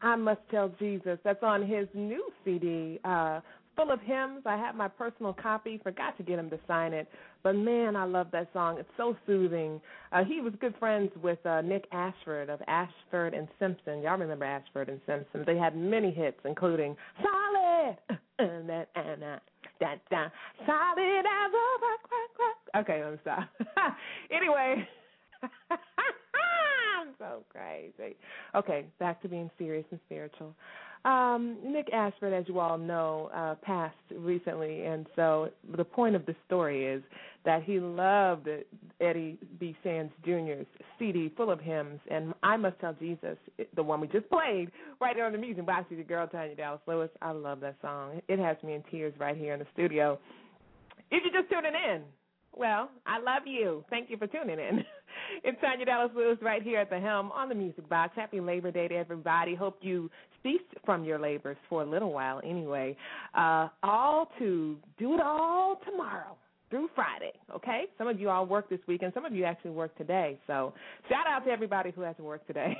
I Must Tell Jesus. That's on his new C D, uh, full of hymns. I have my personal copy. Forgot to get him to sign it. But, man, I love that song. It's so soothing. Uh, he was good friends with uh, Nick Ashford of Ashford and Simpson. Y'all remember Ashford and Simpson. They had many hits, including Solid, and that, and that, that, that, Solid as a rock, rock, rock. Okay, I'm sorry. Anyway, I'm so crazy. Okay, back to being serious and spiritual. Um, Nick Ashford, as you all know, uh, passed recently, and so the point of the story is that he loved Eddie B. Sands Junior's C D full of hymns, and I Must Tell Jesus, the one we just played, right there on the music box with your girl, Tanya Dallas-Lewis. I love that song. It has me in tears right here in the studio. If you're just tuning in, well, I love you. Thank you for tuning in. It's Tanya Dallas-Lewis right here at the helm on the Music Box. Happy Labor Day to everybody. Hope you cease from your labors for a little while anyway. Uh, all to do it all tomorrow through Friday, okay? Some of you all work this week, and some of you actually work today. So shout out to everybody who has to work today.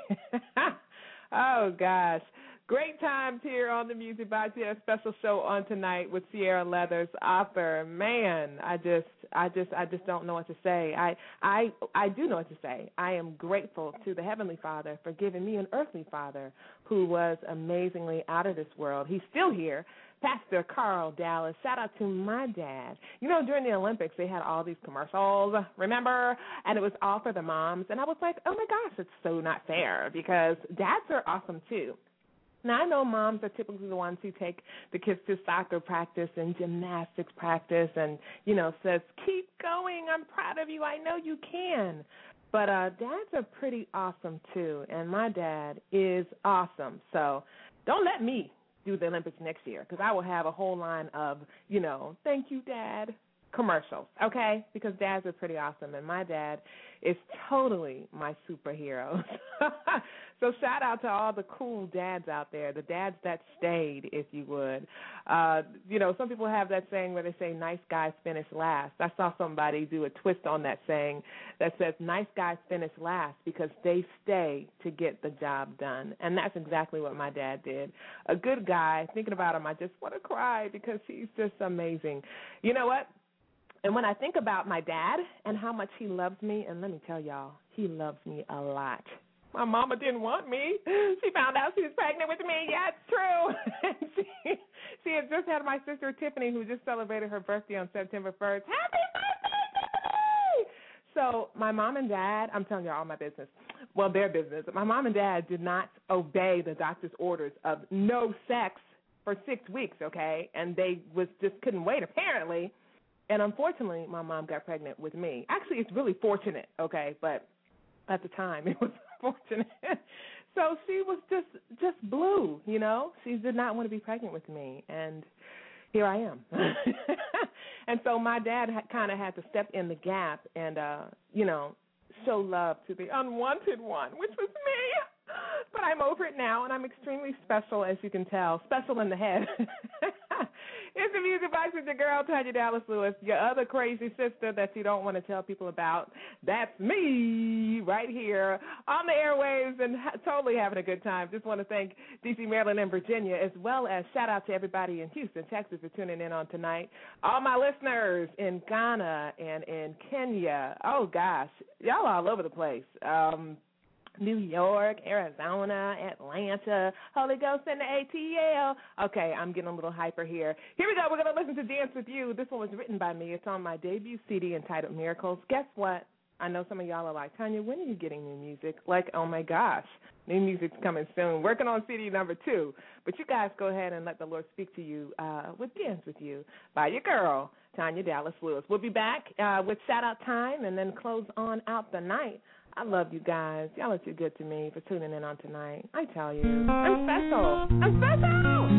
Oh, gosh. Great times here on the Music Box. We had a special show on tonight with Ciarra Leathers, author. Man, I just, I just, I just don't know what to say. I, I, I do know what to say. I am grateful to the Heavenly Father for giving me an earthly father who was amazingly out of this world. He's still here. Pastor Carl Dallas, shout out to my dad. You know, during the Olympics, they had all these commercials, remember? And it was all for the moms. And I was like, oh, my gosh, it's so not fair because dads are awesome, too. Now, I know moms are typically the ones who take the kids to soccer practice and gymnastics practice and, you know, says, keep going. I'm proud of you. I know you can. But uh, dads are pretty awesome, too, and my dad is awesome. So don't let me do the Olympics next year because I will have a whole line of, you know, thank you, Dad, commercials, okay, because dads are pretty awesome, and my dad is totally my superhero. So shout out to all the cool dads out there, the dads that stayed, if you would. Uh, you know, some people have that saying where they say nice guys finish last. I saw somebody do a twist on that saying that says nice guys finish last because they stay to get the job done, and that's exactly what my dad did. A good guy, thinking about him, I just want to cry because he's just amazing. You know what? And when I think about my dad and how much he loves me, and let me tell y'all, he loves me a lot. My mama didn't want me. She found out she was pregnant with me. Yeah, it's true. she, she had just had my sister, Tiffany, who just celebrated her birthday on September first. Happy birthday, Tiffany! So my mom and dad, I'm telling y'all all my business, well, their business. My mom and dad did not obey the doctor's orders of no sex for six weeks, okay? And they was just couldn't wait, apparently. And unfortunately, my mom got pregnant with me. Actually, it's really fortunate, okay, but at the time it was fortunate. So she was just just blue, you know. She did not want to be pregnant with me, and here I am. And so my dad kind of had to step in the gap and, uh, you know, show love to the unwanted one, which was me. But I'm over it now, and I'm extremely special, as you can tell, special in the head. It's the music box with your girl, Tanya Dallas-Lewis, your other crazy sister that you don't want to tell people about. That's me right here on the airwaves and totally having a good time. Just want to thank D C, Maryland, and Virginia, as well as shout-out to everybody in Houston, Texas, for tuning in on tonight. All my listeners in Ghana and in Kenya. Oh, gosh, y'all all over the place. Um New York, Arizona, Atlanta, Holy Ghost and the A T L. Okay, I'm getting a little hyper here. Here we go. We're going to listen to Dance With You. This one was written by me. It's on my debut C D entitled Miracles. Guess what? I know some of y'all are like, Tanya, when are you getting new music? Like, oh, my gosh, new music's coming soon. Working on C D number two. But you guys go ahead and let the Lord speak to you uh, with Dance With You by your girl, Tanya Dallas-Lewis. We'll be back uh, with shout-out time and then close on out the night. I love you guys. Y'all are too good to me for tuning in on tonight. I tell you, I'm special. I'm special.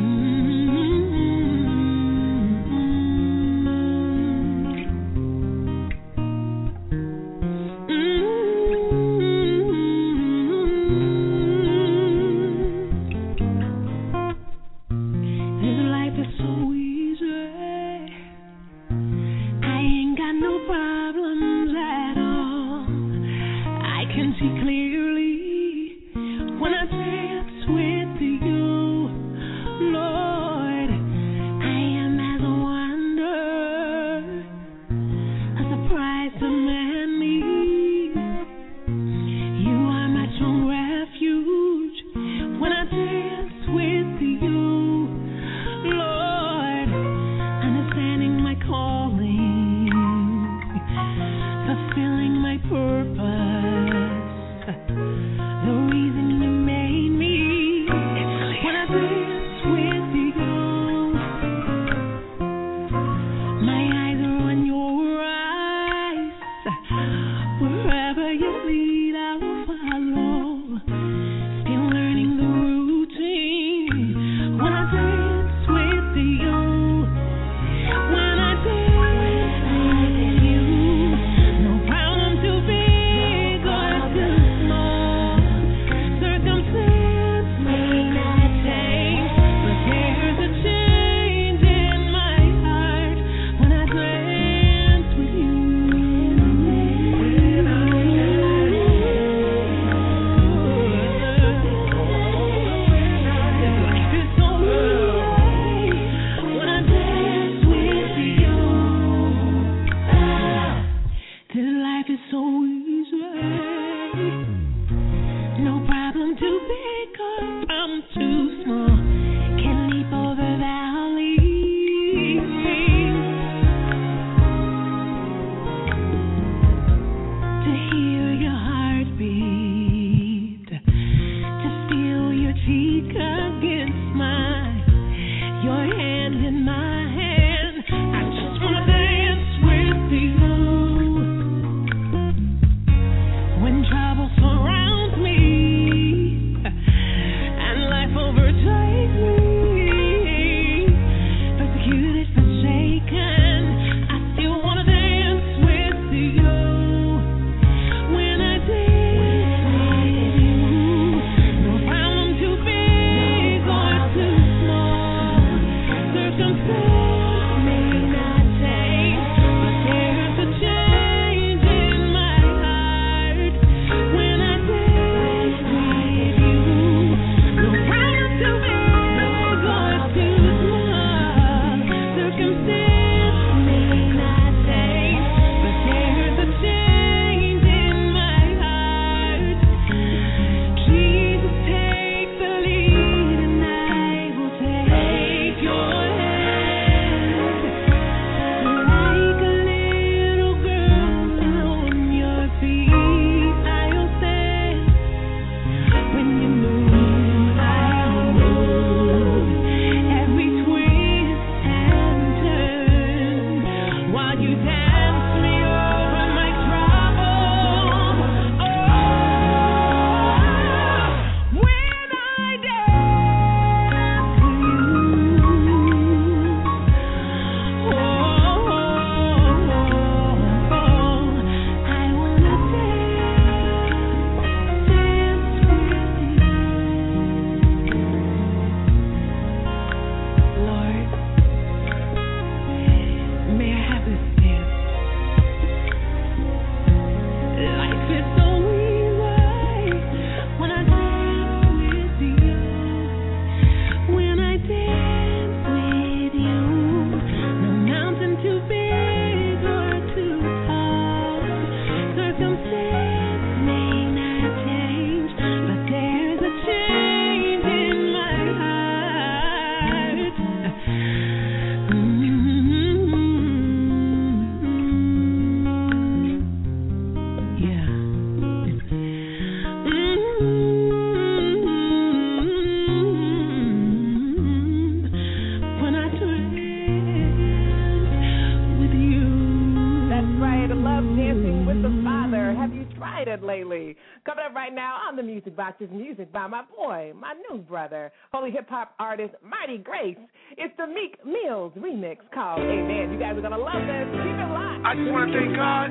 and love dancing with the Father. Have you tried it lately? Coming up right now on the Music Box is music by my boy, my new brother, holy hip-hop artist, Mighty Grace. It's the Meek Mills remix called Amen. You guys are going to love this. Keep it locked. I just want to thank God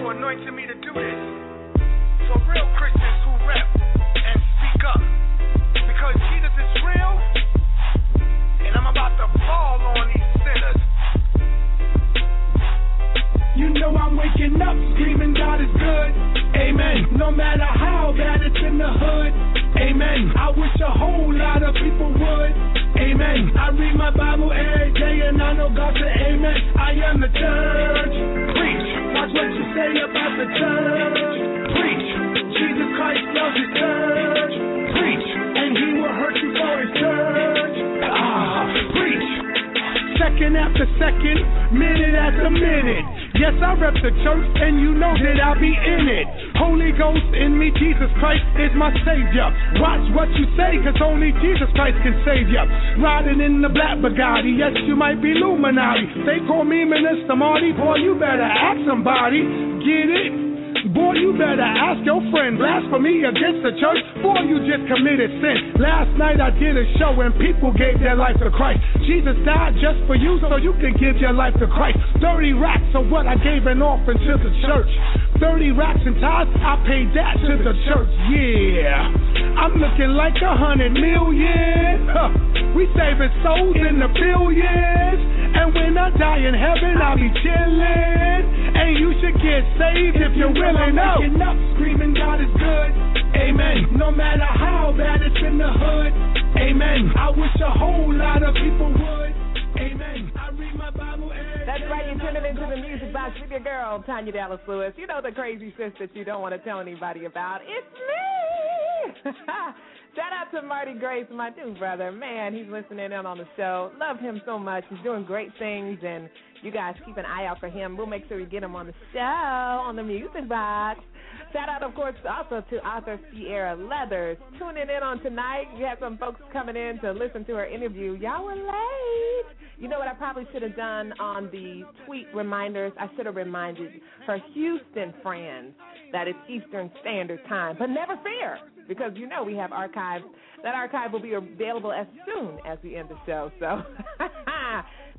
for anointing me to do this. For real Christians who rap and speak up. Because Jesus is real, and I'm about to fall on these sinners. You know I'm waking up, screaming God is good. Amen. No matter how bad it's in the hood. Amen. I wish a whole lot of people would. Amen. I read my Bible every day and I know God said amen. I am the church. Preach. Watch what you say about the church. Preach. Jesus Christ loves his church. Preach. And he will hurt you for his church. Ah, preach. Second after second, minute after minute. Yes, I rep the church, and you know that I'll be in it. Holy Ghost in me, Jesus Christ is my savior. Watch what you say, cause only Jesus Christ can save ya. Riding in the black Bugatti, yes, you might be Illuminati. They call me Minister Marty, boy, you better ask somebody. Get it? Boy, you better ask your friend. Blasphemy against the church? Boy, you just committed sin. Last night I did a show and people gave their life to Christ. Jesus died just for you so you can give your life to Christ. thirty racks of what I gave an offering to the church. thirty racks in tithes, I paid that to the church. Yeah, I'm looking like a hundred million. Huh. We saving souls in the billions. And when I die in heaven, I'll be chilling. And you should get saved if you're willing. I'm waking up, screaming God is good. Amen. No matter how bad it's in the hood. Amen. I wish a whole lot of people would. Amen. I read my Bible every That's right, you're tuning into the Music Box with your girl, Tanya Dallas-Lewis. You know the crazy sister you don't want to tell anybody about. It's me! Shout out to Marty Grace, my new brother. Man, he's listening in on the show. Love him so much. He's doing great things, and you guys keep an eye out for him. We'll make sure we get him on the show, on the Music Box. Shout out, of course, also to author Ciarra Leathers. Tuning in on tonight. We had some folks coming in to listen to her interview. Y'all were late. You know what I probably should have done on the tweet reminders? I should have reminded her Houston friends that it's Eastern Standard Time. But never fear, because you know we have archives. That archive will be available as soon as we end the show. So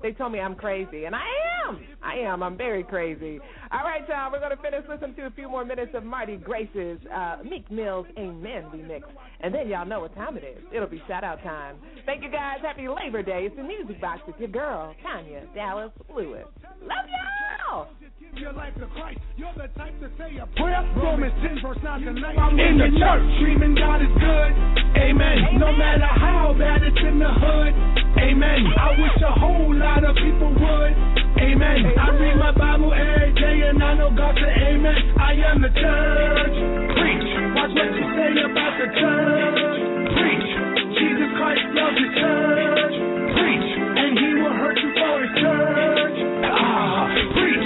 they told me I'm crazy, and I am. I am. I'm very crazy. All right, y'all, we're going to finish listening to a few more minutes of Marty Grace's uh, Meek Mills Amen remix, and then y'all know what time it is. It'll be shout-out time. Thank you, guys. Happy Labor Day. It's the Music Box with your girl, Tanya Dallas-Lewis. Love y'all! Your life to Christ. You're the type to say a prayer. Romans ten, verse nine to nine. I'm in the church, screaming God is good. Amen. Amen. No matter how bad it's in the hood. Amen. Amen. I wish a whole lot of people would. Amen. Amen. I read my Bible every day and I know God said amen. I am the church. Preach. Watch what you say about the church. Preach. Jesus Christ loves the church. Preach. And he will hurt you for his church. Ah, preach.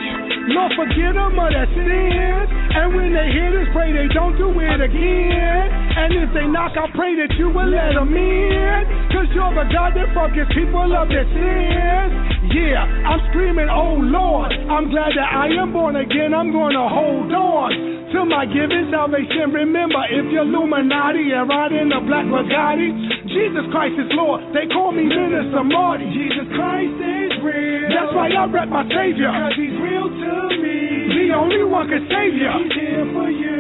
Lord, forget them of their sins. And when they hear this, pray they don't do it again. And if they knock, I pray that you will let them in. Cause you're the God that forgives people of their sins. Yeah, I'm screaming, oh Lord, I'm glad that I am born again. I'm gonna hold on to my given salvation. Remember, if you're Illuminati and riding a black Bugatti, Jesus Christ is Lord. They call me Minister Marty. Jesus Christ is real. That's why I rep my Savior. Cause he's real too. The only one can save you. He's here for you.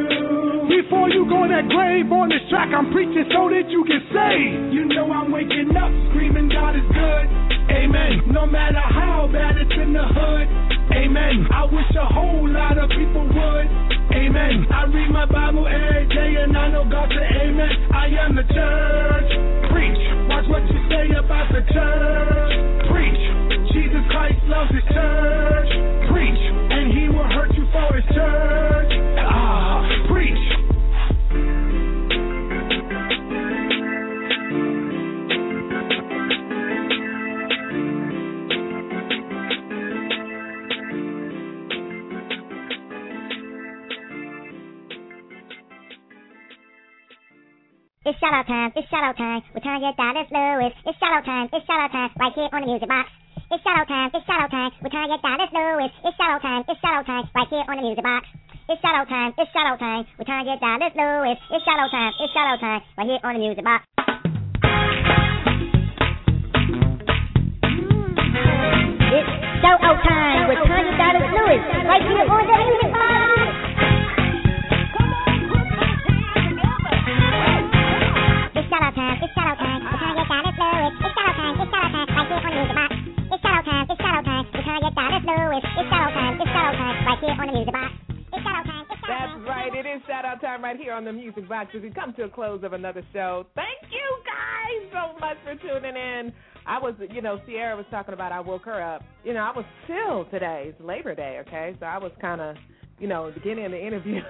Before you go in that grave on this track, I'm preaching so that you can save. You know I'm waking up, screaming God is good. Amen. No matter how bad it's in the hood. Amen. I wish a whole lot of people would. Amen. I read my Bible every day and I know God said amen. I am the church. Preach. Watch what you say about the church. Preach. Jesus Christ loves his church. Preach. And he will hurt you for his church. Ah, preach. It's shout-out time, it's shout-out time, with Tanya Dallas-Lewis. It's shout-out time, it's shout-out time, right here on the Music Box. It's shadow time, it's shadow time, with Tanya Dallas-Lewis. It's shadow time, it's shadow time, right here on the music box. It's shadow time, it's shadow time, with Tanya Dallas-Lewis. It's shadow time, it's shadow time, right here on the music box. It's shadow time with Tanya Dallas-Lewis, right here on the music box. It's shadow time, it's shadow time, with Tanya Dallas-Lewis. It's shadow time, it's shadow time, right here on the music box. It's shadow time, it's Tanya Dallas-Lewis. It's shadow time, it's shadow time, right here on the music box. It's shadow time, it's shadow time. That's right, it is shadow time right here on the music box as we come to a close of another show. Thank you guys so much for tuning in. I was, you know, Ciarra was talking about I woke her up. You know, I was chill today. It's Labor Day, okay? So I was kind of, you know, beginning of the interview.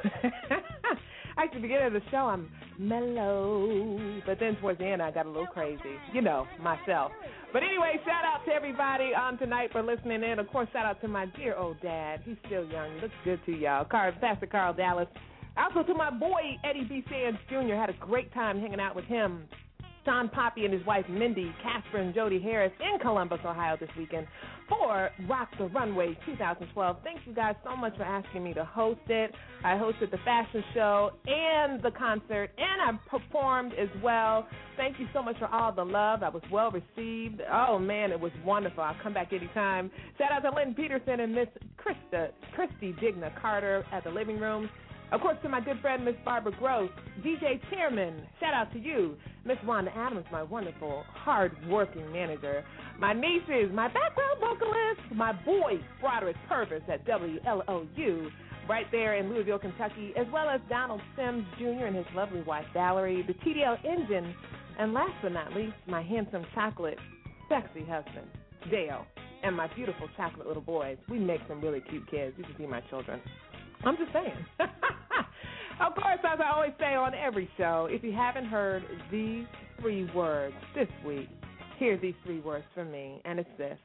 At the beginning of the show, I'm mellow. But then towards the end, I got a little crazy, you know, myself. But anyway, shout out to everybody um, tonight for listening in. Of course, shout out to my dear old dad. He's still young. He looks good to y'all. Car- Pastor Carl Dallas. Also to my boy, Eddie B. Sands Junior Had a great time hanging out with him. Sean Poppy and his wife, Mindy, Casper, and Jody Harris in Columbus, Ohio this weekend for Rock the Runway twenty twelve. Thank you guys so much for asking me to host it. I hosted the fashion show and the concert, and I performed as well. Thank you so much for all the love. I was well received. Oh, man, it was wonderful. I'll come back anytime. Shout out to Lynn Peterson and Miss Krista, Christy Digna Carter at the living room. Of course, to my good friend, Miss Barbara Gross, D J Chairman, shout out to you. Miss Wanda Adams, my wonderful, hard-working manager. My nieces, my background vocalist, my boy, Broderick Purvis at W L O U, right there in Louisville, Kentucky, as well as Donald Sims Junior and his lovely wife, Valerie, the T D L Engine, and last but not least, my handsome chocolate, sexy husband, Dale, and my beautiful chocolate little boys. We make some really cute kids. You should see my children. I'm just saying. Of course, as I always say on every show, if you haven't heard these three words this week, hear these three words from me, and it's this.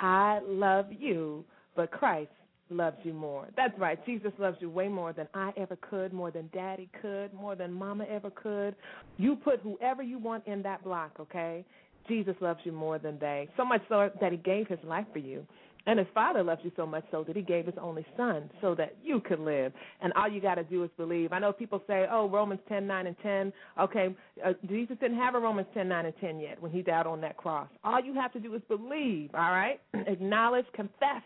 I love you, but Christ loves you more. That's right. Jesus loves you way more than I ever could, more than Daddy could, more than Mama ever could. You put whoever you want in that block, okay? Jesus loves you more than they. So much so that he gave his life for you. And his Father loves you so much so that he gave his only Son so that you could live. And all you got to do is believe. I know people say, oh, Romans ten, nine, and ten. Okay, uh, Jesus didn't have a Romans ten, nine, and ten yet when he died on that cross. All you have to do is believe, all right? Acknowledge, confess,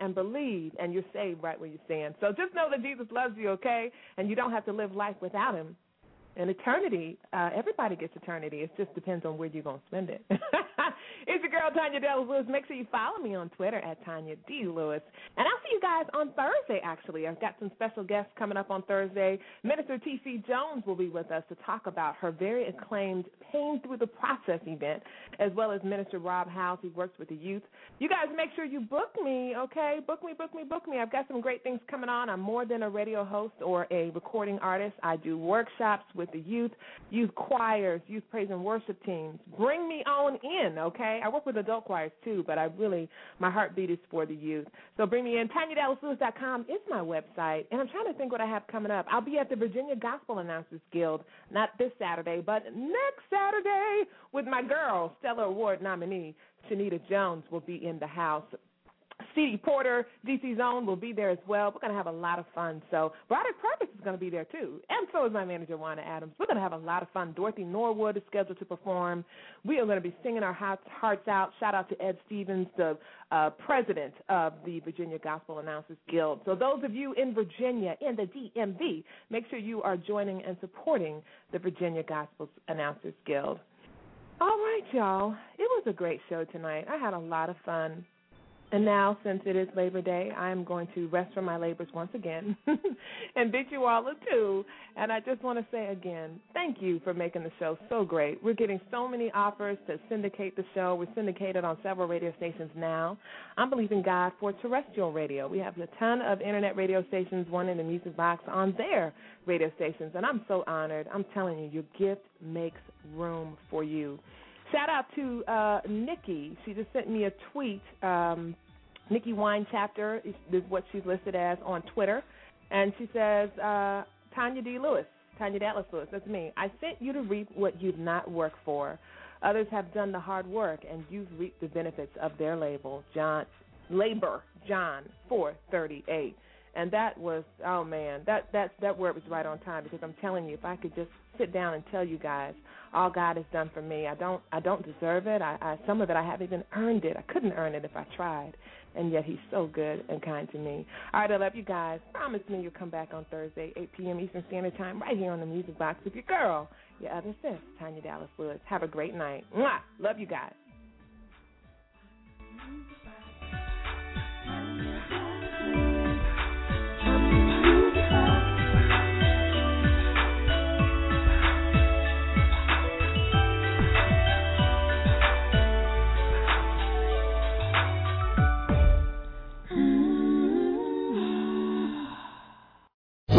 and believe, and you're saved right where you stand. So just know that Jesus loves you, okay? And you don't have to live life without him. And eternity, uh, everybody gets eternity. It just depends on where you're going to spend it. It's your girl, Tanya Dallas-Lewis. Make sure you follow me on Twitter at Tanya D. Lewis. And I'll see you guys on Thursday, actually. I've got some special guests coming up on Thursday. Minister T C Jones will be with us to talk about her very acclaimed Pain Through the Process event, as well as Minister Rob House, who works with the youth. You guys make sure you book me, okay? Book me, book me, book me. I've got some great things coming on. I'm more than a radio host or a recording artist. I do workshops with the youth, youth choirs, youth praise and worship teams. Bring me on in, okay? I work with adult choirs, too, but I really, my heartbeat is for the youth. So bring me in. Tanya Dallas Lewis dot com is my website, and I'm trying to think what I have coming up. I'll be at the Virginia Gospel Announcers Guild, not this Saturday, but next Saturday with my girl, Stellar Award nominee, Shanita Jones, will be in the house. C D. Porter, D C Zone, will be there as well. We're going to have a lot of fun. So Broderick Purvis is going to be there, too, and so is my manager, Wanda Adams. We're going to have a lot of fun. Dorothy Norwood is scheduled to perform. We are going to be singing our hearts out. Shout out to Ed Stevens, the uh, president of the Virginia Gospel Announcers Guild. So those of you in Virginia, in the D M V, make sure you are joining and supporting the Virginia Gospel Announcers Guild. All right, y'all. It was a great show tonight. I had a lot of fun. And now, since it is Labor Day, I am going to rest from my labors once again and bid you all adieu. And I just want to say again, thank you for making the show so great. We're getting so many offers to syndicate the show. We're syndicated on several radio stations now. I'm believing God for terrestrial radio. We have a ton of Internet radio stations, one in the music box, on their radio stations. And I'm so honored. I'm telling you, your gift makes room for you. Shout out to uh, Nikki. She just sent me a tweet. Um, Nikki Wine Chapter is, is what she's listed as on Twitter. And she says, uh, Tanya D. Lewis, Tanya Dallas Lewis, that's me. I sent you to reap what you've not worked for. Others have done the hard work, and you've reaped the benefits of their labor, John, labor, John four thirty-eight. And that was, oh, man, that, that, that word was right on time, because I'm telling you, if I could just sit down and tell you guys all God has done for me, I don't I don't deserve it. I, I some of it, I haven't even earned it. I couldn't earn it if I tried, and yet he's so good and kind to me. All right, I love you guys. Promise me you'll come back on Thursday, eight p.m. Eastern Standard Time, right here on The Music Box with your girl, your other sis, Tanya Dallas-Lewis. Have a great night. Mwah! Love you guys.